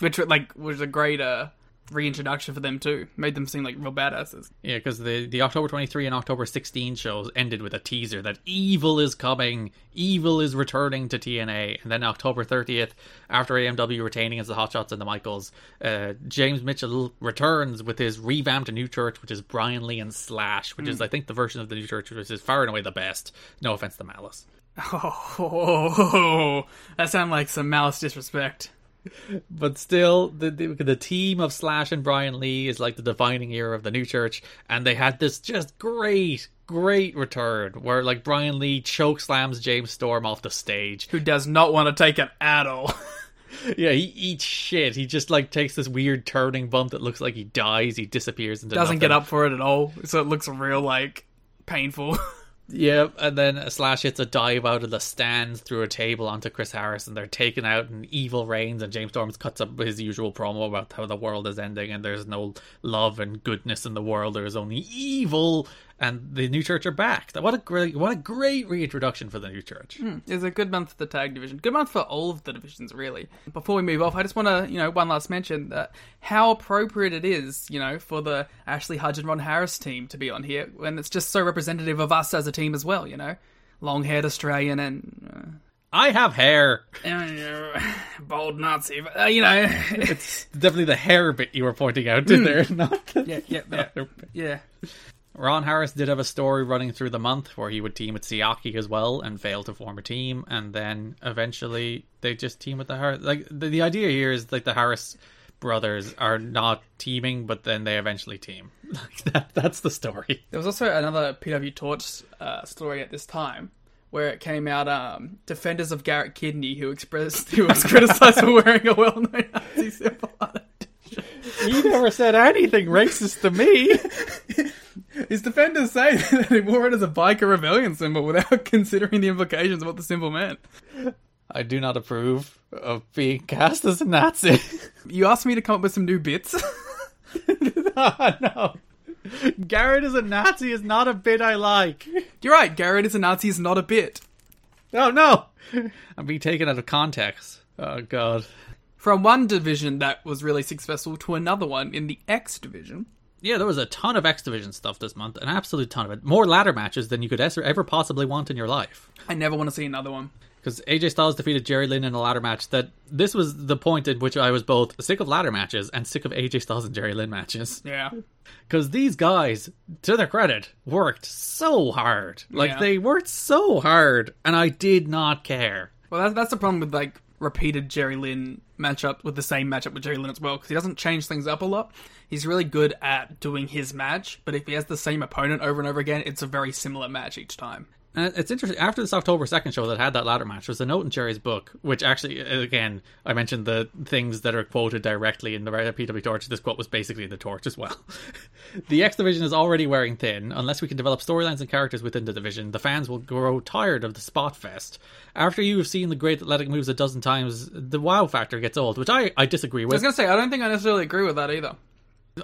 which like was a great reintroduction for them too. Made them seem like real badasses. Yeah, because the October 23 and October 16 shows ended with a teaser that evil is coming, evil is returning to TNA, and then October 30th, after AMW retaining as the Hot Shots and the Michaels, James Mitchell returns with his revamped New Church, which is Brian Lee and Slash, which is I think the version of the New Church which is far and away the best. No offense to Malice. Oh, that sounds like some Malice disrespect. But still, the team of Slash and Brian Lee is like the defining era of the New Church, and they had this just great great return where like Brian Lee choke slams James Storm off the stage, who does not want to take it at all. Yeah, he eats shit. He just like takes this weird turning bump that looks like he dies. He disappears into nothing. Doesn't get up for it at all. So it looks real like painful. Yeah, and then Slash hits a dive out of the stands through a table onto Chris Harris, and they're taken out, and evil reigns, and James Storm cuts up his usual promo about how the world is ending and there's no love and goodness in the world, there's only evil, and the New Church are back. What a great reintroduction for the New Church. It's a good month for the tag division. Good month for all of the divisions, really. Before we move off, I just want to, one last mention that how appropriate it is, for the Ashley Hudge and Ron Harris team to be on here, and it's just so representative of us as a team as well, long-haired Australian and... I have hair. Bald Nazi. But, It's definitely the hair bit you were pointing out there. Not the yeah. Ron Harris did have a story running through the month where he would team with Siaki as well and fail to form a team, and then eventually they just team with the Harris. Like the idea here is like the Harris brothers are not teaming, but then they eventually team. Like that's the story. There was also another PW Torch story at this time where it came out defenders of Garrett Kidney who was criticised for wearing a well-known Nazi symbol. He never said anything racist to me. His defenders say that he wore it as a biker rebellion symbol without considering the implications of what the symbol meant. I do not approve of being cast as a Nazi. You asked me to come up with some new bits. No. Garrett is a Nazi is not a bit I like. You're right, Garrett is a Nazi is not a bit. Oh, no. I'm being taken out of context. Oh, God. From one division that was really successful to another one in the X division. Yeah, there was a ton of X Division stuff this month. An absolute ton of it. More ladder matches than you could ever possibly want in your life. I never want to see another one. Because AJ Styles defeated Jerry Lynn in a ladder match that... This was the point at which I was both sick of ladder matches and sick of AJ Styles and Jerry Lynn matches. Yeah. Because these guys, to their credit, worked so hard. They worked so hard. And I did not care. Well, that's the problem with, repeated Jerry Lynn matchup with the same matchup with Jerry Lynn as well, because he doesn't change things up a lot. He's really good at doing his match, but if he has the same opponent over and over again, it's a very similar match each time. And it's interesting, after this October 2nd show that had that ladder match, was a note in Jerry's book, which actually, again, I mentioned the things that are quoted directly in the PW Torch. This quote was basically the Torch as well. The X Division is already wearing thin. Unless we can develop storylines and characters within the division, the fans will grow tired of the spot fest. After you have seen the great athletic moves a dozen times, the wow factor gets old, which I disagree with. I was going to say, I don't think I necessarily agree with that either.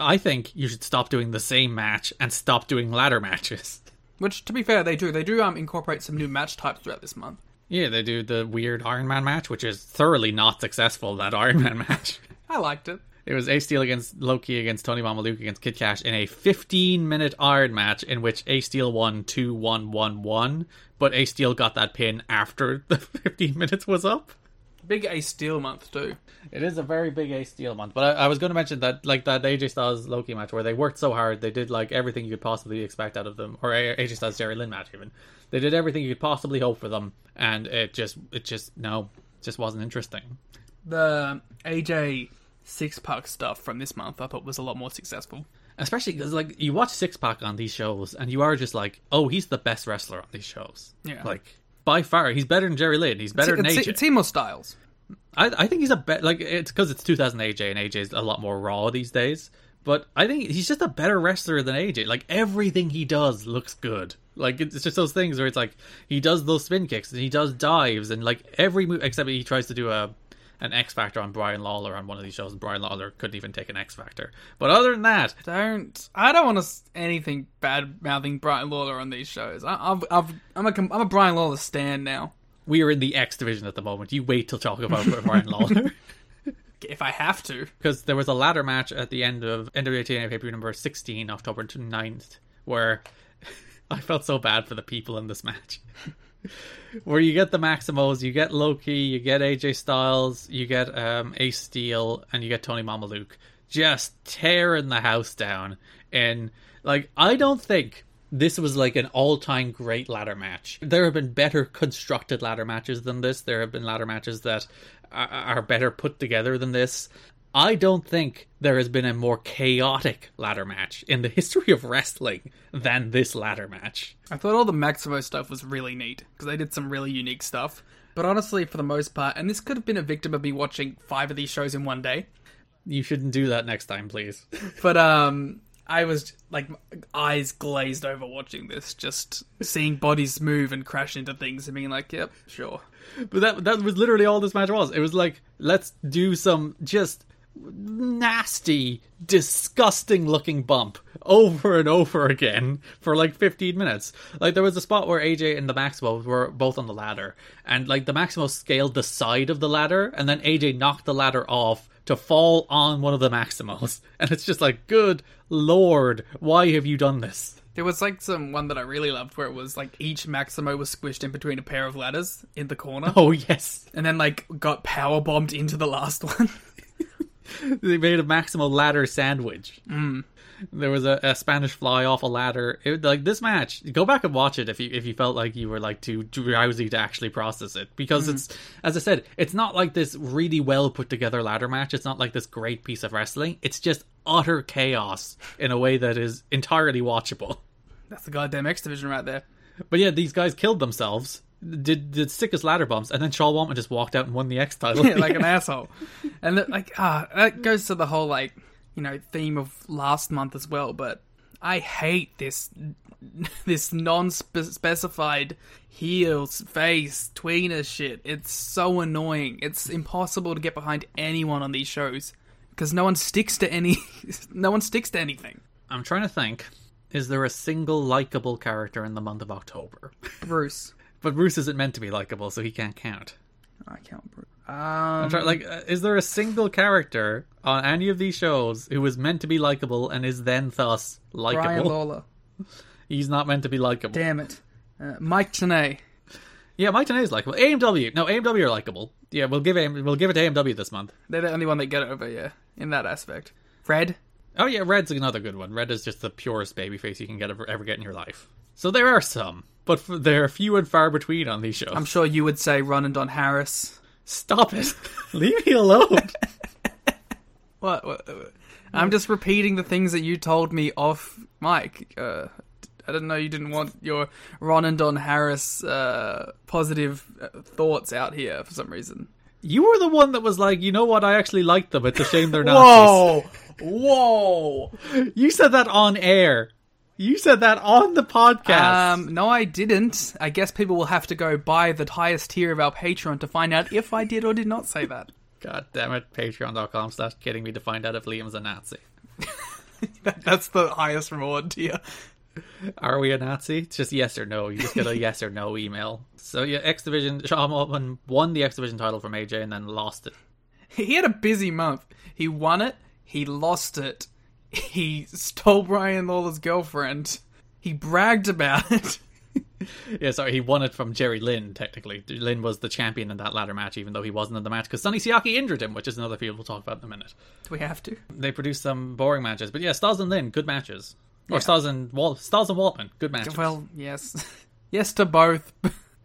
I think you should stop doing the same match and stop doing ladder matches. Which, to be fair, they do. They do incorporate some new match types throughout this month. Yeah, they do the weird Iron Man match, which is thoroughly not successful, that Iron Man match. I liked it. It was Ace Steel against Loki against Tony Mamaluke against Kid Cash in a 15-minute Iron match in which Ace Steel won 2-1-1-1, but Ace Steel got that pin after the 15 minutes was up. Big Ace Steel month too. It is a very big Ace Steel month. But I was going to mention that that AJ Styles Loki match where they worked so hard, they did everything you could possibly expect out of them, or AJ Styles Jerry Lynn match even. They did everything you could possibly hope for them, and it just wasn't interesting. The AJ Sixpack stuff from this month I thought was a lot more successful. Especially because you watch Sixpack on these shows and you are just like, oh, he's the best wrestler on these shows. Yeah. By far, he's better than Jerry Lynn. He's better than AJ. It's Hemo Styles. I think he's a better... it's because it's 2000 AJ, and AJ's a lot more raw these days. But I think he's just a better wrestler than AJ. Everything he does looks good. It's just those things where it's he does those spin kicks, and he does dives, and every move... Except he tries to do an X Factor on Brian Lawler on one of these shows, and Brian Lawler couldn't even take an X Factor. But other than that... I don't want anything bad-mouthing Brian Lawler on these shows. I'm a Brian Lawler stan now. We are in the X division at the moment. You wait till talk about Brian Lawler. If I have to. Because there was a ladder match at the end of NWA-TNA pay-per-view number 16, October 9th, where I felt so bad for the people in this match. Where you get the Maximos, you get Loki, you get AJ Styles, you get Ace Steel, and you get Tony Mamaluke just tearing the house down. And I don't think this was an all-time great ladder match. There have been better constructed ladder matches than this. There have been ladder matches that are better put together than this. I don't think there has been a more chaotic ladder match in the history of wrestling than this ladder match. I thought all the Maximo stuff was really neat, because they did some really unique stuff. But honestly, for the most part, and this could have been a victim of me watching 5 of these shows in one day. You shouldn't do that next time, please. But I was, like, eyes glazed over watching this, just seeing bodies move and crash into things and being like, yep, sure. But that was literally all this match was. It was like, let's do some just nasty, disgusting-looking bump over and over again for, like, 15 minutes. Like, there was a spot where AJ and the Maximos were both on the ladder, and, like, the Maximos scaled the side of the ladder, and then AJ knocked the ladder off to fall on one of the Maximos. And it's just like, good lord, why have you done this? There was, like, one that I really loved where it was, like, each Maximo was squished in between a pair of ladders in the corner. Oh, yes. And then, like, got powerbombed into the last one. They made a Maximo ladder sandwich. There was a Spanish fly off a ladder. It, like, this match, go back and watch it if you felt like you were, like, too drowsy to actually process it, because it's, as I said, it's not like this really well put together ladder match. It's not like this great piece of wrestling. It's just utter chaos in a way that is entirely watchable. That's the goddamn X Division right there. But yeah, these guys killed themselves, did sickest ladder bumps, and then Sean Waltman just walked out and won the X title. Yeah, like an asshole. And that goes to the whole, like, you know, theme of last month as well, but I hate this non-specified heels, face, tweener shit. It's so annoying. It's impossible to get behind anyone on these shows, because no one sticks to anything. I'm trying to think, is there a single likable character in the month of October? Bruce. But Bruce isn't meant to be likable, so he can't count. I count Bruce. Is there a single character on any of these shows who was meant to be likable and is then thus likable? Brian Lawler. He's not meant to be likable. Damn it. Mike Tenay. Yeah, Mike Tenay is likable. AMW. No, AMW are likable. Yeah, we'll give it to AMW this month. They're the only one that get over, yeah, in that aspect. Red. Oh yeah, Red's another good one. Red is just the purest babyface you can ever get in your life. So there are some, but they're few and far between on these shows. I'm sure you would say Ron and Don Harris. Stop it. Leave me alone. What? I'm just repeating the things that you told me off mic. I didn't know you didn't want your Ron and Don Harris positive thoughts out here for some reason. You were the one that was like, you know what, I actually like them. It's a shame they're Nazis. Whoa! You said that on air. You said that on the podcast. No, I didn't. I guess people will have to go buy the highest tier of our Patreon to find out if I did or did not say that. God damn it. Patreon.com/kiddingme to find out if Liam's a Nazi. That's the highest reward tier. Are we a Nazi? It's just yes or no. You just get a yes or no email. So yeah, X Division. Sean Waltman won the X Division title from AJ and then lost it. He had a busy month. He won it. He lost it. He stole Brian Lawler's girlfriend. He bragged about it. Yeah, sorry, he won it from Jerry Lynn, technically. Lynn was the champion in that ladder match, even though he wasn't in the match, because Sonny Siaki injured him, which is another field we'll talk about in a minute. Do we have to? They produced some boring matches. But yeah, Styles and Lynn, good matches. Yeah. Or Styles and Waltman, good matches. Well, yes. Yes to both.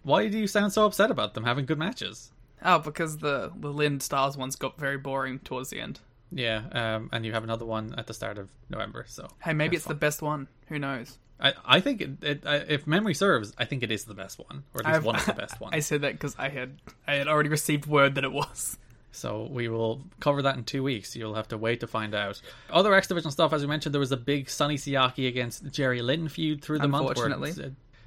Why do you sound so upset about them having good matches? Oh, because the Lynn Styles ones got very boring towards the end. Yeah, and you have another one at the start of November, so... Hey, maybe it's the best one. Who knows? I think, if memory serves, I think it is the best one. Or at least one of the best ones. I said that because I had already received word that it was. So we will cover that in 2 weeks. You'll have to wait to find out. Other X Division stuff, as we mentioned, there was a big Sonny Siaki against Jerry Lynn feud through the month. Unfortunately.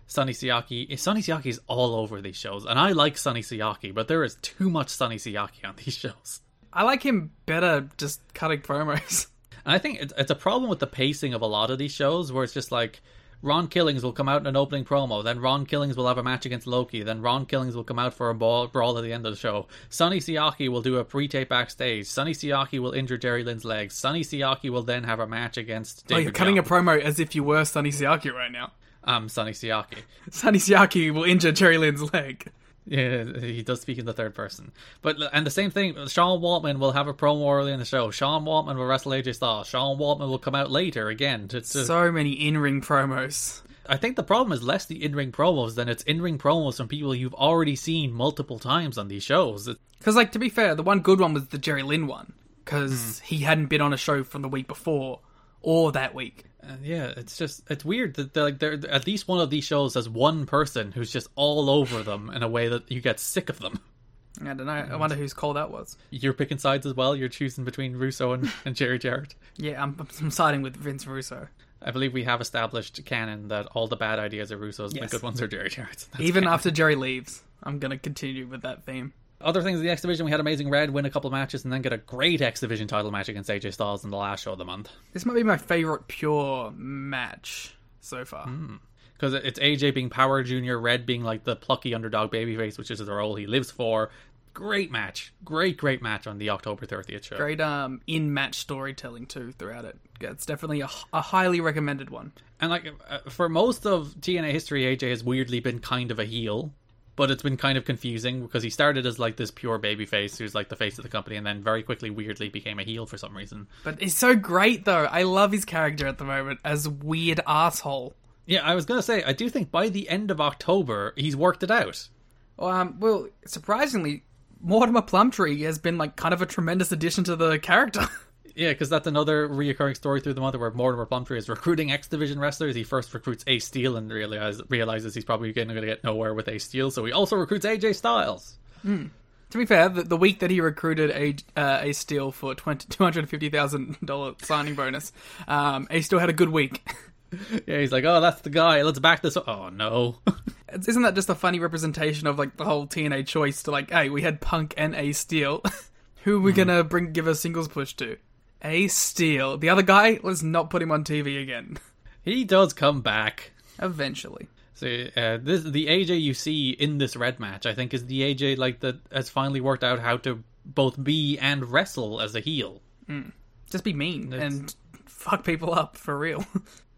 Sonny Siaki is all over these shows. And I like Sonny Siaki, but there is too much Sonny Siaki on these shows. I like him better just cutting promos. And I think it's a problem with the pacing of a lot of these shows, where it's just like, Ron Killings will come out in an opening promo, then Ron Killings will have a match against Loki, then Ron Killings will come out for a brawl at the end of the show. Sonny Siaki will do a pre-tape backstage. Sonny Siaki will injure Jerry Lynn's legs. Sonny Siaki will then have a match against David you're cutting Young. A promo as if you were Sonny Siaki right now. I'm Sonny Siaki. Sonny Siaki will injure Jerry Lynn's leg. Yeah, he does speak in the third person. And the same thing, Sean Waltman will have a promo early in the show. Sean Waltman will wrestle AJ Styles. Sean Waltman will come out later again. So many in-ring promos. I think the problem is less the in-ring promos than it's in-ring promos from people you've already seen multiple times on these shows. Because, like, to be fair, the one good one was the Jerry Lynn one. because he hadn't been on a show from the week before or that week. Yeah, it's weird that like there at least one of these shows has one person who's just all over them in a way that you get sick of them. I don't know. I wonder whose call that was. You're picking sides as well. You're choosing between Russo and Jerry Jarrett. Yeah, I'm siding with Vince Russo. I believe we have established canon that all the bad ideas are Russo's, yes. The good ones are Jerry Jarrett's. Even canon. After Jerry leaves, I'm going to continue with that theme. Other things in the X Division, we had Amazing Red win a couple of matches and then get a great X Division title match against AJ Styles in the last show of the month. This might be my favourite pure match so far. Because it's AJ being Power Junior, Red being like the plucky underdog babyface, which is the role he lives for. Great match. Great match on the October 30th show. Great in-match storytelling too throughout it. Yeah, it's definitely a highly recommended one. And like for most of TNA history, AJ has weirdly been kind of a heel. But it's been kind of confusing because he started as like this pure babyface who's like the face of the company and then very quickly weirdly became a heel for some reason. But he's so great though. I love his character at the moment as weird asshole. Yeah, I was going to say, I do think by the end of October, he's worked it out. Well, surprisingly, Mortimer Plumtree has been like kind of a tremendous addition to the character. Yeah, because that's another reoccurring story through the month where Mortimer Plumtree is recruiting X Division wrestlers. He first recruits Ace Steel and realizes he's probably going to get nowhere with Ace Steel, so he also recruits AJ Styles. To be fair, the week that he recruited Ace Steel for $250,000 signing bonus, Ace Steel had a good week. Yeah, he's like, oh, that's the guy, let's back this up. Oh, no. Isn't that just a funny representation of, like, the whole TNA choice to, like, hey, we had Punk and Ace Steel. Who are we going to give a singles push to? Ace Steel. The other guy, let's not put him on TV again. He does come back. Eventually. So, the AJ you see in this Red match, I think, is the AJ, like, that has finally worked out how to both be and wrestle as a heel. Just be mean and fuck people up, for real.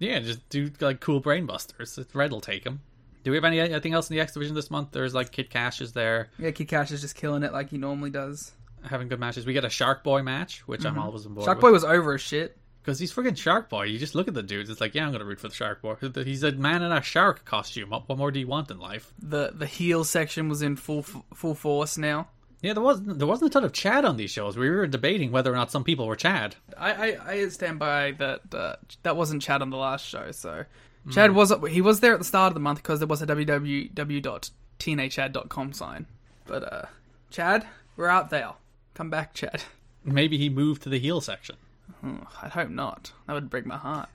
Yeah, just do like cool brainbusters. Red'll take him. Do we have anything else in the X Division this month? There's like Kid Cash is there. Yeah, Kid Cash is just killing it like he normally does. Having good matches. We get a Shark Boy match, which I'm always on board with. Shark Boy was over as shit. Because he's freaking Shark Boy. You just look at the dudes. It's like, yeah, I'm going to root for the Shark Boy. He's a man in a shark costume. What more do you want in life? The heel section was in full force now. Yeah, there wasn't a ton of Chad on these shows. We were debating whether or not some people were Chad. I stand by that. That wasn't Chad on the last show. So Chad was there at the start of the month because there was a www.tnachad.com sign. But Chad, we're out there. Come back, Chad. Maybe he moved to the heel section. I'd hope not. That would break my heart.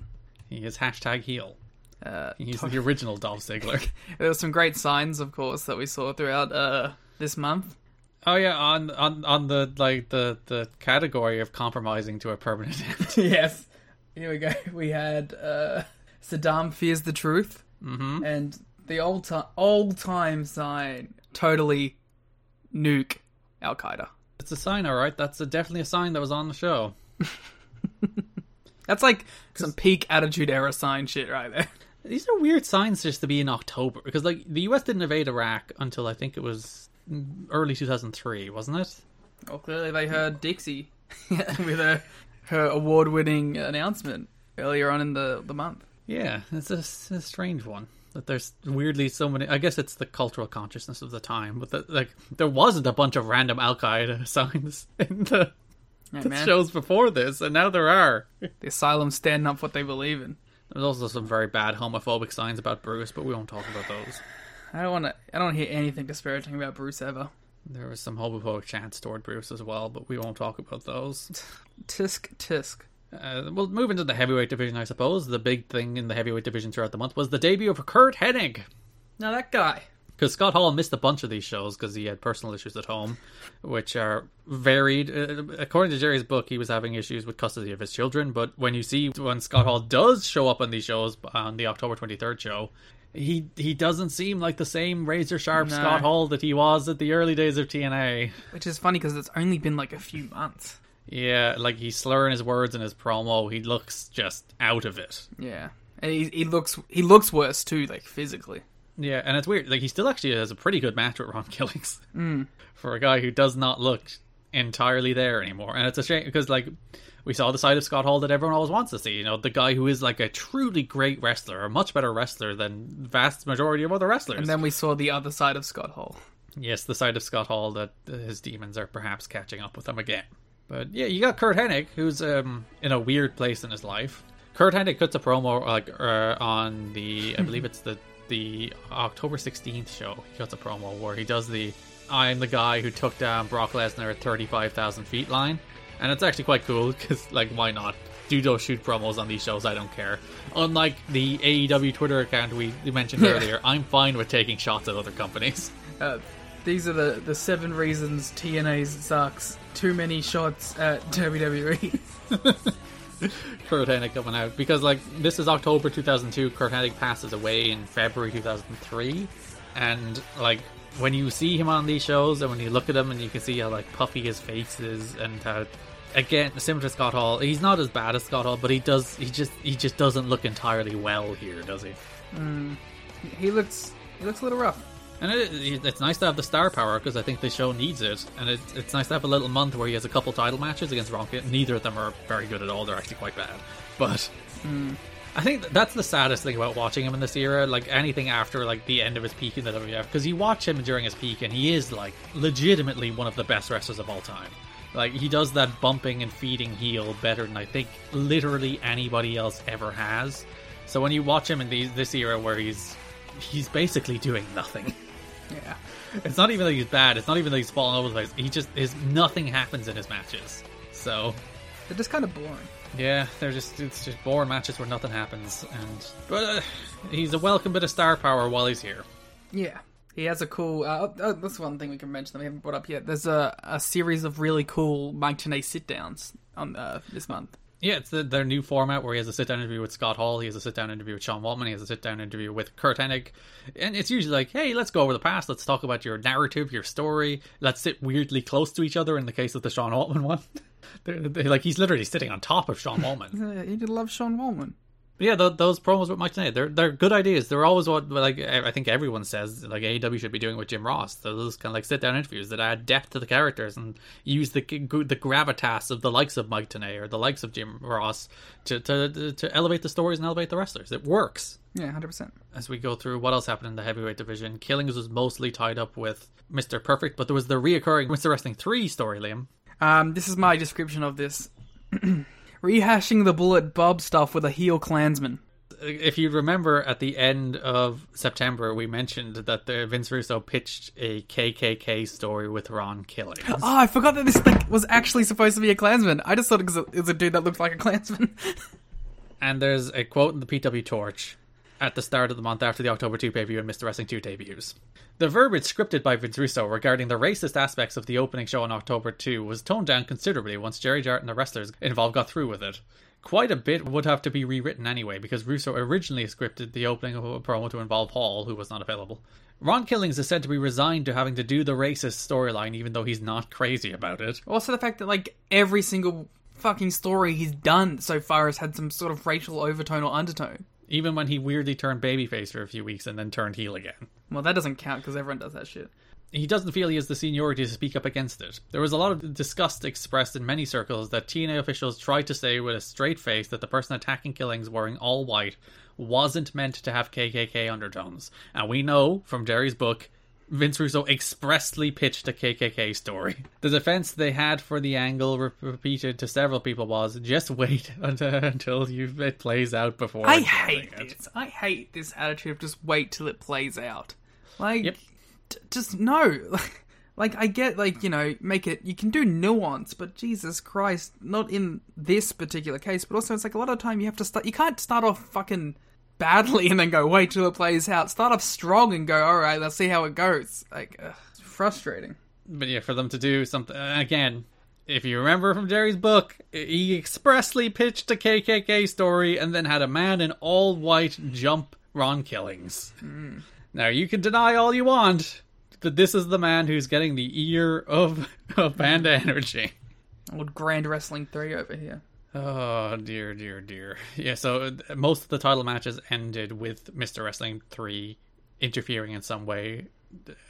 He is #heel. He's the original Dolph Ziggler. There were some great signs, of course, that we saw throughout this month. Oh yeah, on the like the category of compromising to a permanent end. Yes. Here we go. We had Saddam Fears the Truth. And the old time sign, totally nuke Al Qaeda. It's a sign, alright. That's definitely a sign that was on the show. That's like some peak Attitude Era sign shit right there. These are weird signs just to be in October, because like the US didn't invade Iraq until I think it was early 2003, wasn't it? Well, clearly they heard Dixie with her award-winning announcement earlier on in the month. Yeah, it's a strange one. That there's weirdly so many. I guess it's the cultural consciousness of the time, but there wasn't a bunch of random Al Qaeda signs in the shows before this, and now there are. The asylum's standing up for what they believe in. There's also some very bad homophobic signs about Bruce, but we won't talk about those. I don't want to hear anything disparaging about Bruce ever. There was some homophobic chants toward Bruce as well, but we won't talk about those. Tisk. We'll move into the heavyweight division, I suppose. The big thing in the heavyweight division throughout the month was the debut of Curt Hennig. Now that guy. Because Scott Hall missed a bunch of these shows because he had personal issues at home, which are varied. According to Jerry's book, he was having issues with custody of his children, but when Scott Hall does show up on these shows on the October 23rd show, He doesn't seem like the same razor-sharp Scott Hall that he was at the early days of TNA. Which is funny because it's only been like a few months. Yeah, like he's slurring his words in his promo. He looks just out of it. Yeah. And he looks worse too, like physically. Yeah, and it's weird. Like he still actually has a pretty good match with Ron Killings. For a guy who does not look entirely there anymore. And it's a shame because like we saw the side of Scott Hall that everyone always wants to see, you know, the guy who is like a truly great wrestler, a much better wrestler than the vast majority of other wrestlers. And then we saw the other side of Scott Hall. Yes, the side of Scott Hall that his demons are perhaps catching up with him again. But yeah, you got Curt Hennig, who's in a weird place in his life. Curt Hennig cuts a promo on the, I believe it's the October 16th show. He cuts a promo where he does the "I'm the guy who took down Brock Lesnar at 35,000 feet" line, and it's actually quite cool because, like, why not? Do those shoot promos on these shows? I don't care. Unlike the AEW Twitter account we mentioned earlier, I'm fine with taking shots at other companies. These are the 7 reasons TNA sucks. Too many shots at WWE. Curt Hennig coming out. Because, like, this is October 2002. Curt Hennig passes away in February 2003. And, like, when you see him on these shows and when you look at him and you can see how, like, puffy his face is and how... Again, similar to Scott Hall, he's not as bad as Scott Hall, but he just doesn't look entirely well here, does he? He looks a little rough. And it's nice to have the star power, because I think the show needs it. And it's nice to have a little month where he has a couple title matches against Ron Killings. Neither of them are very good at all. They're actually quite bad. But I think that's the saddest thing about watching him in this era. Like, anything after, like, the end of his peak in the WWF, because you watch him during his peak, and he is, like, legitimately one of the best wrestlers of all time. Like, he does that bumping and feeding heel better than I think literally anybody else ever has. So when you watch him in this era where he's basically doing nothing. Yeah. It's not even that he's bad. It's not even that he's falling over the place. He just... nothing happens in his matches. So... they're just kind of boring. Yeah, it's just boring matches where nothing happens. But he's a welcome bit of star power while he's here. Yeah. He has a cool... that's one thing we can mention that we haven't brought up yet. There's a series of really cool Mike Tenay sit-downs on this month. Yeah, it's their new format where he has a sit-down interview with Scott Hall, he has a sit-down interview with Sean Waltman, he has a sit-down interview with Curt Hennig. And it's usually like, hey, let's go over the past, let's talk about your narrative, your story, let's sit weirdly close to each other in the case of the Sean Waltman one. Like, he's literally sitting on top of Sean Waltman. He did love Sean Waltman. But yeah, those promos with Mike Tenay, they're good ideas. They're always what, like, I think everyone says, like, AEW should be doing with Jim Ross. Those kind of, like, sit down interviews that add depth to the characters and use the gravitas of the likes of Mike Tenay or the likes of Jim Ross to elevate the stories and elevate the wrestlers. It works. Yeah, 100%. As we go through what else happened in the heavyweight division, Killings was mostly tied up with Mr. Perfect, but there was the reoccurring Mr. Wrestling 3 story, Liam. This is my description of this. Rehashing the Bullet Bob stuff with a heel Klansman. If you remember, at the end of September, we mentioned that Vince Russo pitched a KKK story with Ron Killings. Oh, I forgot that this thing was actually supposed to be a Klansman. I just thought it was a dude that looked like a Klansman. And there's a quote in the PW Torch at the start of the month after the October 2 debut and Mr. Wrestling 2 debuts. The verbiage scripted by Vince Russo regarding the racist aspects of the opening show on October 2 was toned down considerably once Jerry Jarrett and the wrestlers involved got through with it. Quite a bit would have to be rewritten anyway, because Russo originally scripted the opening of a promo to involve Hall, who was not available. Ron Killings is said to be resigned to having to do the racist storyline, even though he's not crazy about it. Also the fact that, like, every single fucking story he's done so far has had some sort of racial overtone or undertone. Even when he weirdly turned babyface for a few weeks and then turned heel again. Well, that doesn't count because everyone does that shit. He doesn't feel he has the seniority to speak up against it. There was a lot of disgust expressed in many circles that TNA officials tried to say with a straight face that the person attacking Killings wearing all white wasn't meant to have KKK undertones. And we know from Jerry's book, Vince Russo expressly pitched a KKK story. The defense they had for the angle repeated to several people was, just wait until it plays out before... I hate this. I hate this attitude of just wait till it plays out. Like, yep. Just no. Like, I get, like, you know, make it... You can do nuance, but Jesus Christ, not in this particular case, but also it's like a lot of time you have to start... You can't start off fucking... badly and then go wait till it plays out. Start off strong and go, all right, let's see how it goes. Like, it's frustrating. But yeah, for them to do something again. If you remember from Jerry's book, he expressly pitched a KKK story and then had a man in all white jump Ron Killings. Now you can deny all you want, but this is the man who's getting the ear of Panda Energy. Old Grand Wrestling 3 over here. Oh, dear, dear, dear. Yeah, so most of the title matches ended with Mr. Wrestling 3 interfering in some way.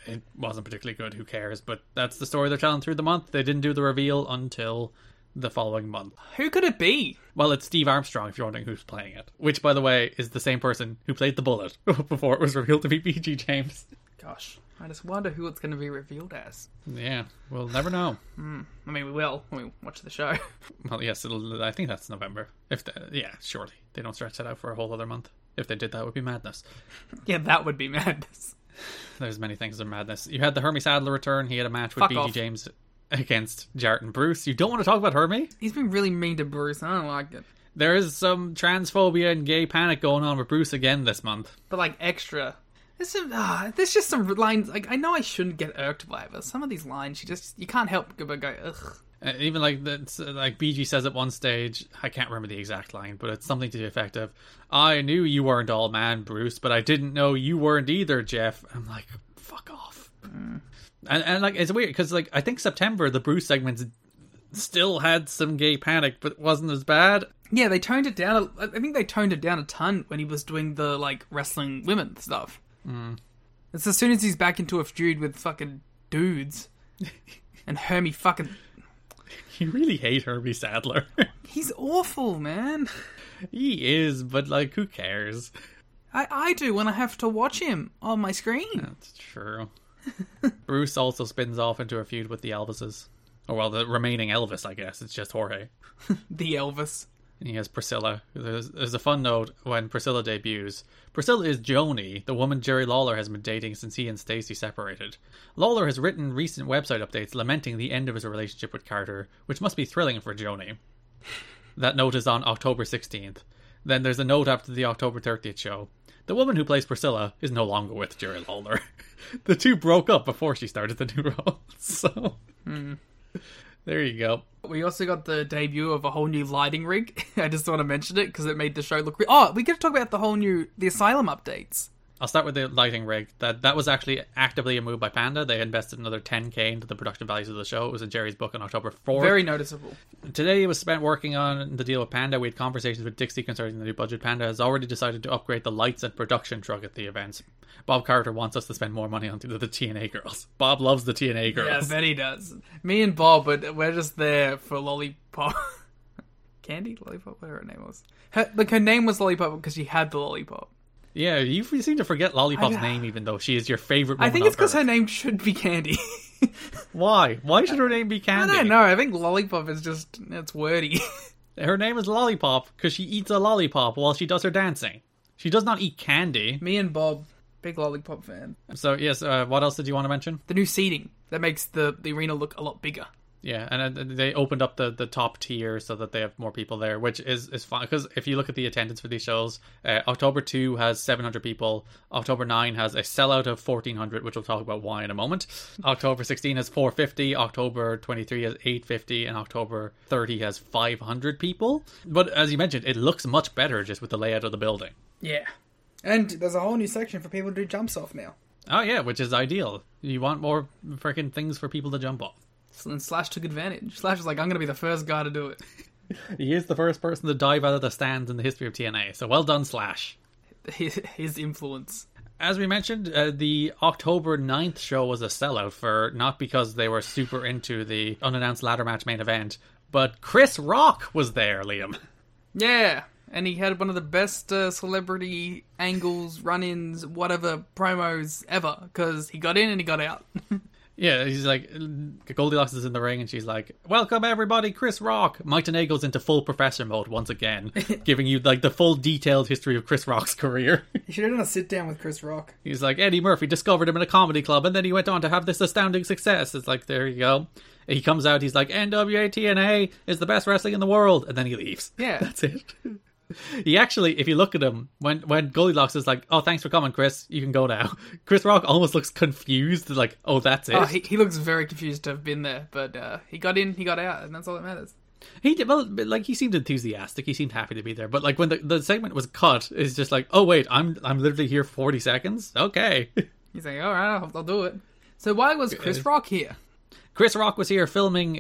It wasn't particularly good, who cares? But that's the story they're telling through the month. They didn't do the reveal until the following month. Who could it be? Well, it's Steve Armstrong, if you're wondering who's playing it. Which, by the way, is the same person who played the Bullet before it was revealed to be BG James. Gosh, I just wonder who it's going to be revealed as. Yeah, we'll never know. I mean, we will when we watch the show. Well, yes, I think that's November. Surely. They don't stretch that out for a whole other month. If they did, that would be madness. Yeah, that would be madness. There's many things that are madness. You had the Hermie Sadler return. He had a match with BG James against Jarrett and Bruce. You don't want to talk about Hermie? He's been really mean to Bruce. I don't like it. There is some transphobia and gay panic going on with Bruce again this month. But, like, extra. There's just some lines. Like, I know I shouldn't get irked by it, but some of these lines, you can't help but go, ugh. Even like BG says at one stage, I can't remember the exact line, but it's something to the effect of, I knew you weren't all man, Bruce, but I didn't know you weren't either, Jeff. I'm like, fuck off. Mm. And like, it's weird because, like, I think September the Bruce segments still had some gay panic, but it wasn't as bad. Yeah, they toned it down. I think they toned it down a ton when he was doing the, like, wrestling women stuff. Mm. It's as soon as he's back into a feud with fucking dudes and Hermie fucking... You really hate Hermie Sadler. He's awful, man. He is, but, like, who cares? I do when I have to watch him on my screen. That's true. Bruce also spins off into a feud with the Elvises. Oh, well, the remaining Elvis, I guess. It's just Jorge. The Elvis. And he has Priscilla. There's a fun note when Priscilla debuts. Priscilla is Joni, the woman Jerry Lawler has been dating since he and Stacy separated. Lawler has written recent website updates lamenting the end of his relationship with Carter, which must be thrilling for Joni. That note is on October 16th. Then there's a note after the October 30th show. The woman who plays Priscilla is no longer with Jerry Lawler. The two broke up before she started the new role. So... Mm. There you go. We also got the debut of a whole new lighting rig. I just want to mention it because it made the show look... we get to talk about the Asylum updates. I'll start with the lighting rig. That was actually actively a move by Panda. They invested another 10K into the production values of the show. It was in Jerry's book on October 4th. Very noticeable. Today it was spent working on the deal with Panda. We had conversations with Dixie concerning the new budget. Panda has already decided to upgrade the lights and production truck at the events. Bob Carter wants us to spend more money on the TNA girls. Bob loves the TNA girls. Yeah, I bet he does. Me and Bob, we're just there for Lollipop. Candy? Lollipop? Whatever her name was. Her name was Lollipop because she had the lollipop. Yeah, you seem to forget Lollipop's name, even though she is your favourite woman. I think it's because her name should be Candy. Why? Why should her name be Candy? I don't know. I think Lollipop is just... It's wordy. Her name is Lollipop because she eats a lollipop while she does her dancing. She does not eat candy. Me and Bob, big Lollipop fan. So, yes, what else did you want to mention? The new seating. That makes the arena look a lot bigger. Yeah, and they opened up the top tier so that they have more people there, which is fun. Because if you look at the attendance for these shows, October 2 has 700 people. October 9 has a sellout of 1,400, which we'll talk about why in a moment. October 16 has 450. October 23 has 850. And October 30 has 500 people. But as you mentioned, it looks much better just with the layout of the building. Yeah. And there's a whole new section for people to do jumps off now. Oh, yeah, which is ideal. You want more freaking things for people to jump off. And Slash took advantage. Slash was like, I'm going to be the first guy to do it. He is the first person to dive out of the stands in the history of TNA. So well done, Slash. His influence. As we mentioned, the October 9th show was a sellout for not because they were super into the unannounced ladder match main event, but Chris Rock was there, Liam. Yeah, and he had one of the best celebrity angles, run-ins, whatever promos ever, because he got in and he got out. Yeah, he's like, Goldilocks is in the ring and she's like, welcome everybody, Chris Rock. Mike Tenay goes into full professor mode once again, giving you like the full detailed history of Chris Rock's career. You should have done a sit down with Chris Rock. He's like, Eddie Murphy discovered him in a comedy club and then he went on to have this astounding success. It's like, there you go. He comes out, he's like, NWA-TNA is the best wrestling in the world. And then he leaves. Yeah. That's it. He actually, if you look at him, when Goldilocks is like, oh, thanks for coming, Chris, you can go now. Chris Rock almost looks confused, like, oh, that's it. Oh, he looks very confused to have been there, but he got in, he got out, and that's all that matters. He did, well, like, he seemed enthusiastic, he seemed happy to be there, but like when the segment was cut, it's just like, oh, wait, I'm literally here 40 seconds? Okay. He's like, all right, I'll do it. So why was Chris Rock here? Chris Rock was here filming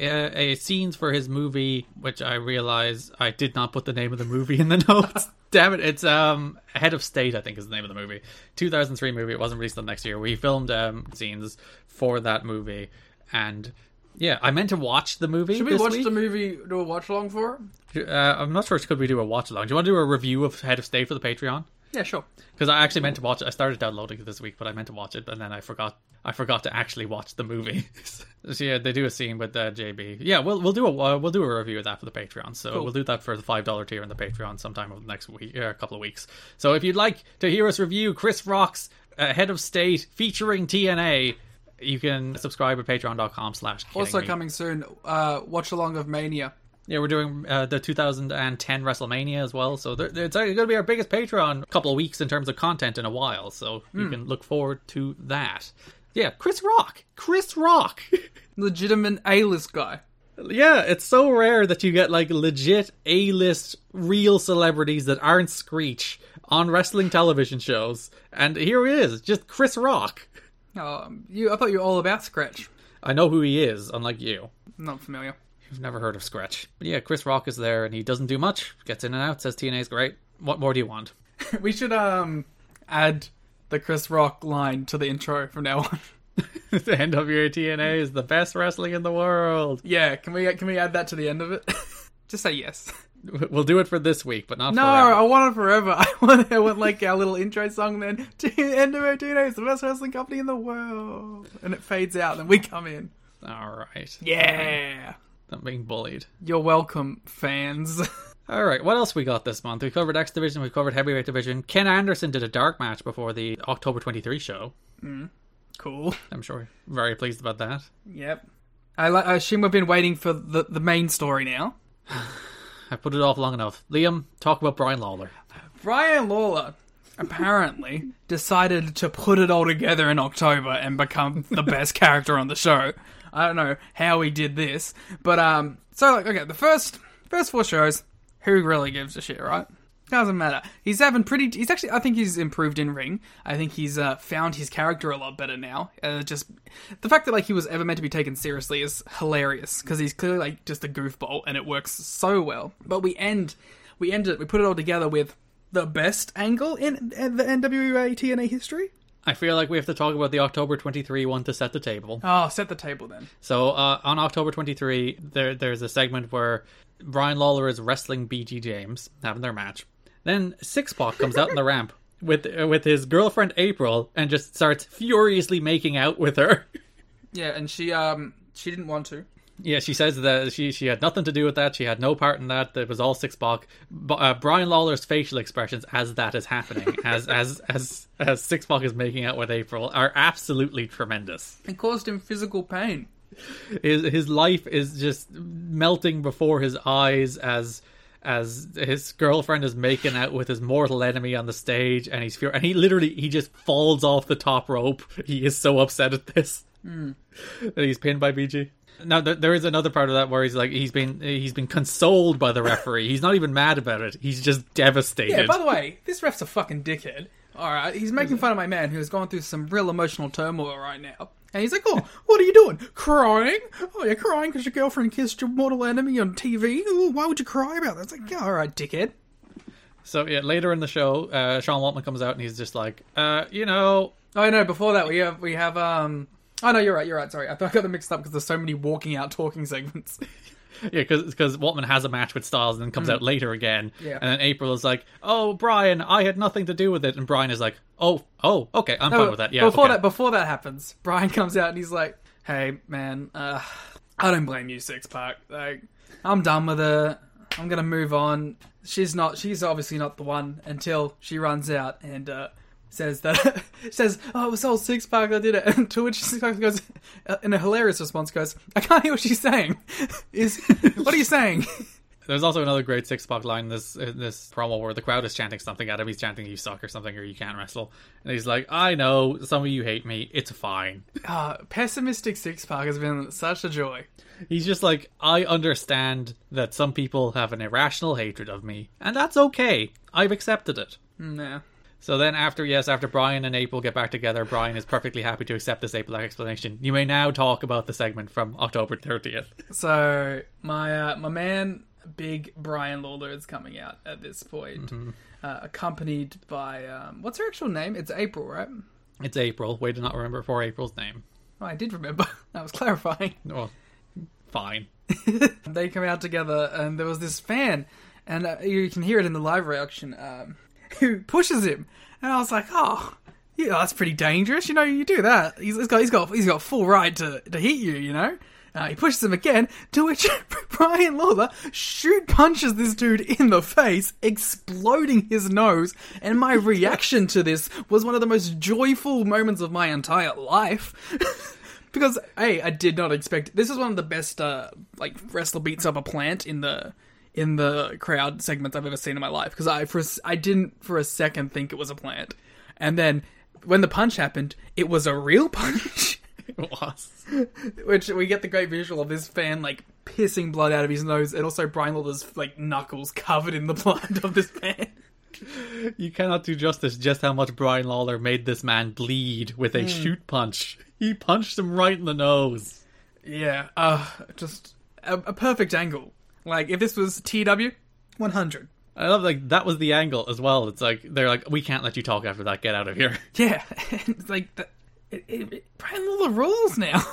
scenes for his movie, which I realize I did not put the name of the movie in the notes. Damn it, it's Head of State, I think is the name of the movie. 2003 movie, it wasn't released until next year. We filmed scenes for that movie. And yeah, I meant to watch the movie. Should we watch the movie, do a watch-along for it? I'm not sure, could we do a watch-along? Do you want to do a review of Head of State for the Patreon? Yeah, sure. Because I actually meant to watch it. I started downloading it this week, but I meant to watch it, and then I forgot. I forgot to actually watch the movie. So yeah, they do a scene with JB. Yeah, we'll do a review of that for the Patreon. So cool. We'll do that for the $5 tier on the Patreon sometime over the next week, a couple of weeks. So if you'd like to hear us review Chris Rock's Head of State featuring TNA, you can subscribe at patreon.com/kiddingme. Also coming soon, watch along of Mania. Yeah, we're doing the 2010 WrestleMania as well, so it's going to be our biggest Patreon couple of weeks in terms of content in a while, so you can look forward to that. Yeah, Chris Rock! Legitimate A-list guy. Yeah, it's so rare that you get, like, legit A-list real celebrities that aren't Screech on wrestling television shows, and here he is, just Chris Rock. Oh, I thought you were all about Scratch. I know who he is, unlike you. Not familiar. You've never heard of Scratch. But yeah, Chris Rock is there and he doesn't do much. Gets in and out, says TNA's great. What more do you want? We should add the Chris Rock line to the intro from now on. The NWA-TNA is the best wrestling in the world. Yeah, can we add that to the end of it? Just say yes. We'll do it for this week, but not forever. No, I want it forever. I want like our little intro song then. NWA-TNA is the best wrestling company in the world. And it fades out and then we come in. Alright. Yeah! I'm being bullied. You're welcome, fans. Alright, what else we got this month? We covered X Division, we covered Heavyweight Division. Ken Anderson did a dark match before the October 23 show. Cool. I'm sure you're very pleased about that. Yep. I assume we've been waiting for the main story now. I put it off long enough. Liam, talk about Brian Lawler. Brian Lawler apparently decided to put it all together in October and become the best character on the show. I don't know how he did this, but, the first four shows, who really gives a shit, right? Doesn't matter. He's actually, I think he's improved in ring. I think he's found his character a lot better now. Just the fact that, like, he was ever meant to be taken seriously is hilarious, because he's clearly, like, just a goofball, and it works so well. But we put it all together with the best angle in the NWA TNA history. I feel like we have to talk about the October 23 one to set the table. Oh, set the table then. So, on October 23, there's a segment where Brian Lawler is wrestling BG James, having their match. Then Sixpack comes out on the ramp with his girlfriend April and just starts furiously making out with her. Yeah, and she didn't want to. Yeah, she says that she had nothing to do with that. She had no part in that. It was all Sixpack. Brian Lawler's facial expressions as that is happening, as Sixpack is making out with April, are absolutely tremendous. It caused him physical pain. His life is just melting before his eyes as his girlfriend is making out with his mortal enemy on the stage, and he's furious. And he just falls off the top rope. He is so upset at this. And he's pinned by BG. Now, there is another part of that where he's like, he's been consoled by the referee. He's not even mad about it. He's just devastated. Yeah, by the way, this ref's a fucking dickhead. All right, he's making fun of my man who has gone through some real emotional turmoil right now. And he's like, oh, what are you doing? Crying? Oh, you're crying because your girlfriend kissed your mortal enemy on TV? Ooh, why would you cry about that? It's like, yeah, all right, dickhead. So, yeah, later in the show, Sean Waltman comes out and he's just like, you know... Oh, no, before that, we have Oh, no, you're right, sorry. I got them mixed up because there's so many walking out talking segments. Yeah, because Waltman has a match with Styles and then comes out later again. Yeah. And then April is like, oh, Brian, I had nothing to do with it. And Brian is like, oh, okay, I'm fine with that. Yeah, before that happens, Brian comes out and he's like, hey, man, I don't blame you, Sixpack. Like, I'm done with her. I'm going to move on. She's obviously not the one until she runs out and, says, oh, it was all Sixpack, I did it. And to which Sixpack goes, in a hilarious response, goes, I can't hear what she's saying. What are you saying? There's also another great Sixpack line in this promo where the crowd is chanting something at him. He's chanting, you suck or something, or you can't wrestle. And he's like, I know, some of you hate me, it's fine. Pessimistic Sixpack has been such a joy. He's just like, I understand that some people have an irrational hatred of me, and that's okay. I've accepted it. Nah. So then after Brian and April get back together, Brian is perfectly happy to accept this April explanation. You may now talk about the segment from October 30th. So my man, big Brian Lawler, is coming out at this point, accompanied by, what's her actual name? It's April, right? It's April. Way to not remember for April's name. Oh, I did remember. That was clarifying. Well, fine. They come out together and there was this fan, and you can hear it in the live reaction, who pushes him, and I was like, oh, yeah, that's pretty dangerous. You know, you do that, he's got full right to hit you. You know, he pushes him again, to which Brian Lawler shoot punches this dude in the face, exploding his nose. And my reaction to this was one of the most joyful moments of my entire life. Because, hey, I did not expect... This is one of the best, like, wrestler beats up a plant in the crowd segments I've ever seen in my life. Because I didn't for a second think it was a plant. And then, when the punch happened, it was a real punch. It was. Which, we get the great visual of this fan, like, pissing blood out of his nose. And also Brian Lawler's, like, knuckles covered in the blood of this fan. You cannot do justice just how much Brian Lawler made this man bleed with a shoot punch. He punched him right in the nose. Yeah, just a perfect angle. Like, if this was TW, 100. I love, like, that was the angle as well. It's like, they're like, we can't let you talk after that, get out of here. Yeah, it's like, Brian Lawler rules now.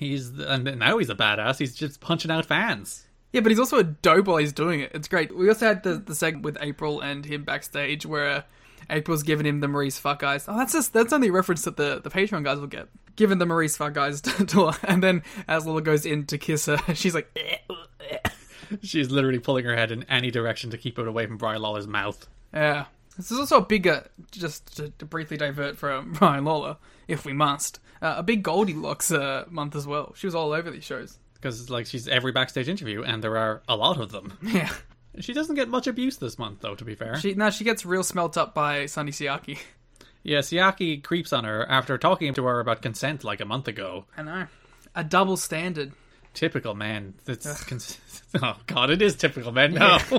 And now he's a badass, he's just punching out fans. Yeah, but he's also a dope while he's doing it. It's great. We also had the segment with April and him backstage where April's giving him the Maurice fuck eyes. Oh, that's only a reference that the Patreon guys will get. Giving the Maurice fuck eyes to her. And then as Lola goes in to kiss her, she's like... She's literally pulling her head in any direction to keep it away from Brian Lawler's mouth. Yeah. This is also a bigger, just to briefly divert from Brian Lawler, if we must, a big Goldilocks month as well. She was all over these shows. Because, like, she's every backstage interview, and there are a lot of them. Yeah. She doesn't get much abuse this month, though, to be fair. She gets real smelt up by Sonny Siaki. Yeah, Siaki creeps on her after talking to her about consent, like, a month ago. I know. A double standard. Typical men. Oh, God, it is typical men now. Yeah.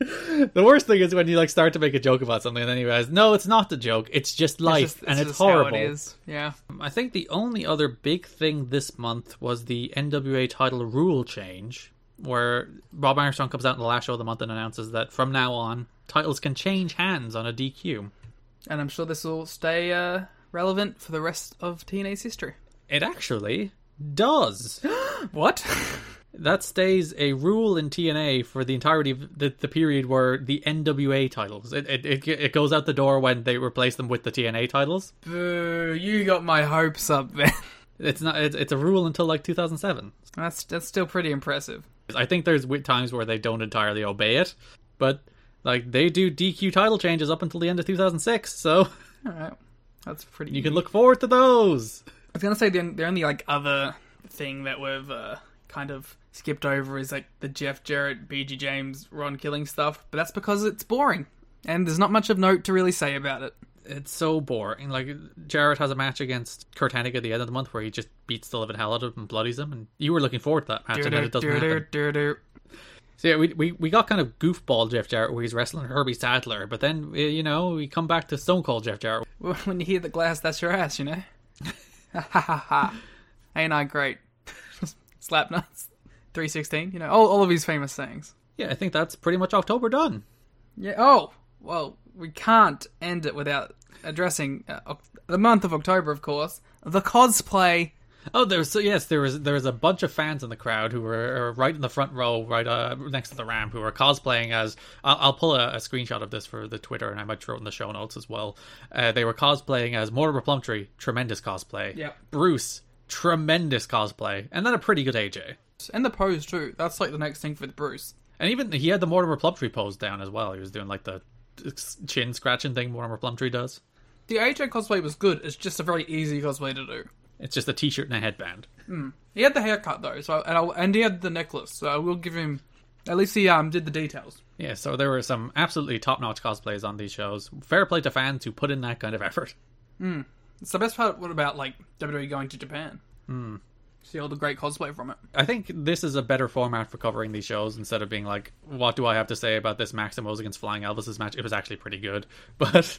The worst thing is when you, like, start to make a joke about something and then you realize, no, it's not the joke, it's just life, it's just horrible. It is. Yeah. I think the only other big thing this month was the NWA title rule change, where Rob Armstrong comes out in the last show of the month and announces that from now on, titles can change hands on a DQ. And I'm sure this will stay relevant for the rest of TNA's history. It actually does. What? That stays a rule in TNA for the entirety of the period where the NWA titles. It goes out the door when they replace them with the TNA titles. Boo, you got my hopes up there. It's a rule until like 2007. That's still pretty impressive. I think there's times where they don't entirely obey it, but like they do DQ title changes up until the end of 2006, so... Alright, that's pretty... You can look forward to those! I was gonna say the only like other thing that we've kind of skipped over is like the Jeff Jarrett, BG James, Ron Killings stuff, but that's because it's boring and there's not much of note to really say about it. It's so boring. Like, Jarrett has a match against Curt Hennig at the end of the month where he just beats the living hell out of him and bloodies him, and you were looking forward to that match, and then it doesn't happen. So yeah, we got kind of goofball Jeff Jarrett where he's wrestling Hermie Sadler, but then, you know, we come back to Stone Cold Jeff Jarrett. When you hear the glass, that's your ass, you know? Ain't I great? Slap nuts, 316, you know, all of his famous sayings. Yeah, I think that's pretty much October done. Yeah. Oh, well, we can't end it without addressing the month of October, of course. The cosplay. Oh, there was a bunch of fans in the crowd who were right in the front row, right next to the ramp, who were cosplaying as... I'll pull a screenshot of this for the Twitter, and I might throw it in the show notes as well. They were cosplaying as Mortimer Plumtree, tremendous cosplay. Yeah. Bruce. Tremendous cosplay, and then a pretty good AJ. And the pose too. That's like the next thing for Bruce. And even he had the Mortimer Plumtree pose down as well. He was doing like the chin scratching thing Mortimer Plumtree does. The AJ cosplay was good. It's just a very easy cosplay to do. It's just a t-shirt and a headband. He had the haircut though, and he had the necklace. So I will give him. At least he did the details. Yeah. So there were some absolutely top-notch cosplays on these shows. Fair play to fans who put in that kind of effort. It's the best part. What about, like, WWE going to Japan? See all the great cosplay from it. I think this is a better format for covering these shows instead of being like, what do I have to say about this Maximos against Flying Elvis's match? It was actually pretty good. But,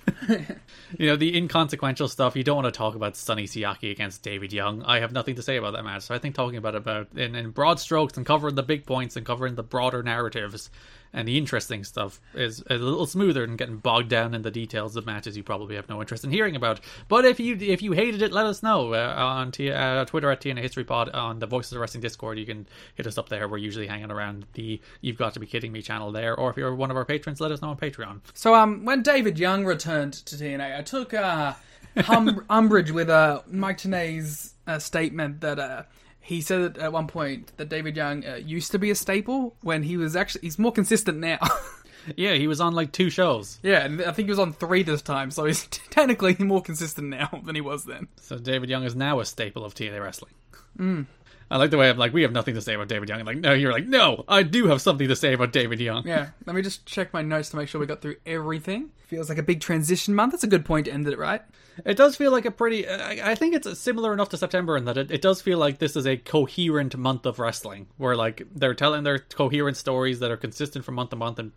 you know, the inconsequential stuff, you don't want to talk about Sonny Siaki against David Young. I have nothing to say about that match. So I think talking about in broad strokes and covering the big points and covering the broader narratives and the interesting stuff is a little smoother than getting bogged down in the details of matches you probably have no interest in hearing about. But if you hated it, let us know on Twitter at TNA History Pod, on the Voices of Wrestling Discord. You can hit us up there. We're usually hanging around the You've Got to Be Kidding Me channel there, or if you're one of our patrons, let us know on Patreon. So when David Young returned to TNA, I took umbrage with Mike Tenay's statement that he said at one point that David Young used to be a staple, when he was actually, he's more consistent now. Yeah, he was on like 2 shows. Yeah, and I think he was on 3 this time, so he's technically more consistent now than he was then. So David Young is now a staple of TNA wrestling. Mm. I like the way I'm like, we have nothing to say about David Young. I'm like, no, you're like, no, I do have something to say about David Young. Yeah, let me just check my notes to make sure we got through everything. Feels like a big transition month. That's a good point to end it, right? It does feel like a pretty... I think it's similar enough to September in that it does feel like this is a coherent month of wrestling, where like they're telling their coherent stories that are consistent from month to month, and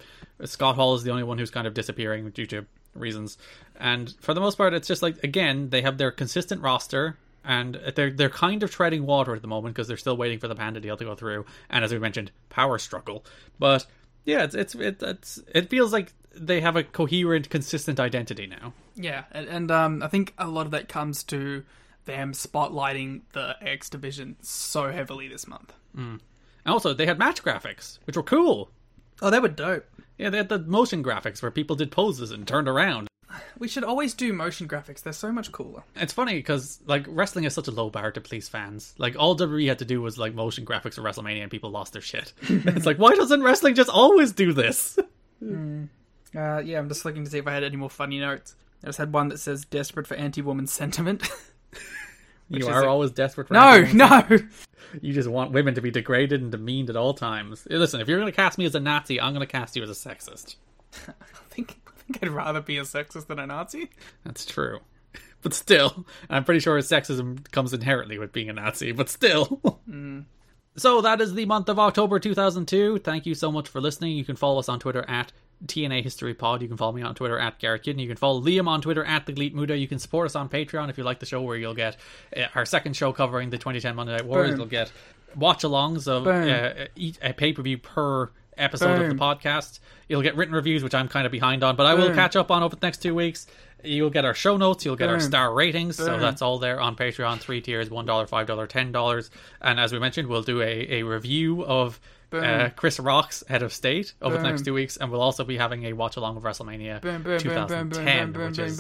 Scott Hall is the only one who's kind of disappearing due to reasons. And for the most part, it's just like, again, they have their consistent roster, and they're kind of treading water at the moment because they're still waiting for the Panda deal to go through, and as we mentioned, Power Struggle. But yeah, it feels like they have a coherent, consistent identity now. Yeah, and I think a lot of that comes to them spotlighting the X Division so heavily this month. Mm. And also, they had match graphics, which were cool. Oh, they were dope. Yeah, they had the motion graphics where people did poses and turned around. We should always do motion graphics. They're so much cooler. It's funny because like wrestling is such a low bar to please fans. Like all WWE had to do was like motion graphics for WrestleMania, and people lost their shit. It's like, why doesn't wrestling just always do this? Yeah, I'm just looking to see if I had any more funny notes. I just had one that says desperate for anti-woman sentiment. You are always desperate for anti-woman sentiment. You just want women to be degraded and demeaned at all times. Listen, if you're going to cast me as a Nazi, I'm going to cast you as a sexist. I think I'd rather be a sexist than a Nazi. That's true. But still, I'm pretty sure sexism comes inherently with being a Nazi, but still. Mm. So that is the month of October 2002. Thank you so much for listening. You can follow us on Twitter at TNA History Pod. You can follow me on Twitter at Garrett Kidney. You can follow Liam on Twitter at The Gleet Muda. You can support us on Patreon if you like the show, where you'll get our second show covering the 2010 Monday Night Wars. You'll get watch-alongs of a pay-per-view per episode of the podcast. You'll get written reviews, which I'm kind of behind on, but I will catch up on over the next 2 weeks. You'll get our show notes, you'll get our star ratings, so that's all there on Patreon. 3 tiers, $1, $5, $10, and as we mentioned, we'll do a review of Chris Rock's Head of State over the next 2 weeks, and we'll also be having a watch along of WrestleMania 2010, which is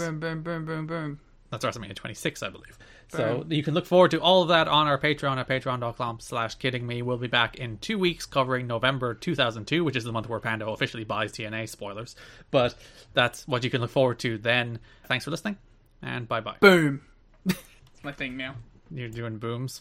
that's WrestleMania 26, I believe. So you can look forward to all of that on our Patreon at patreon.com/kiddingme. We'll be back in 2 weeks covering November 2002, which is the month where Panda officially buys TNA. Spoilers. But that's what you can look forward to then. Thanks for listening, and bye-bye. Boom. It's my thing now. You're doing booms.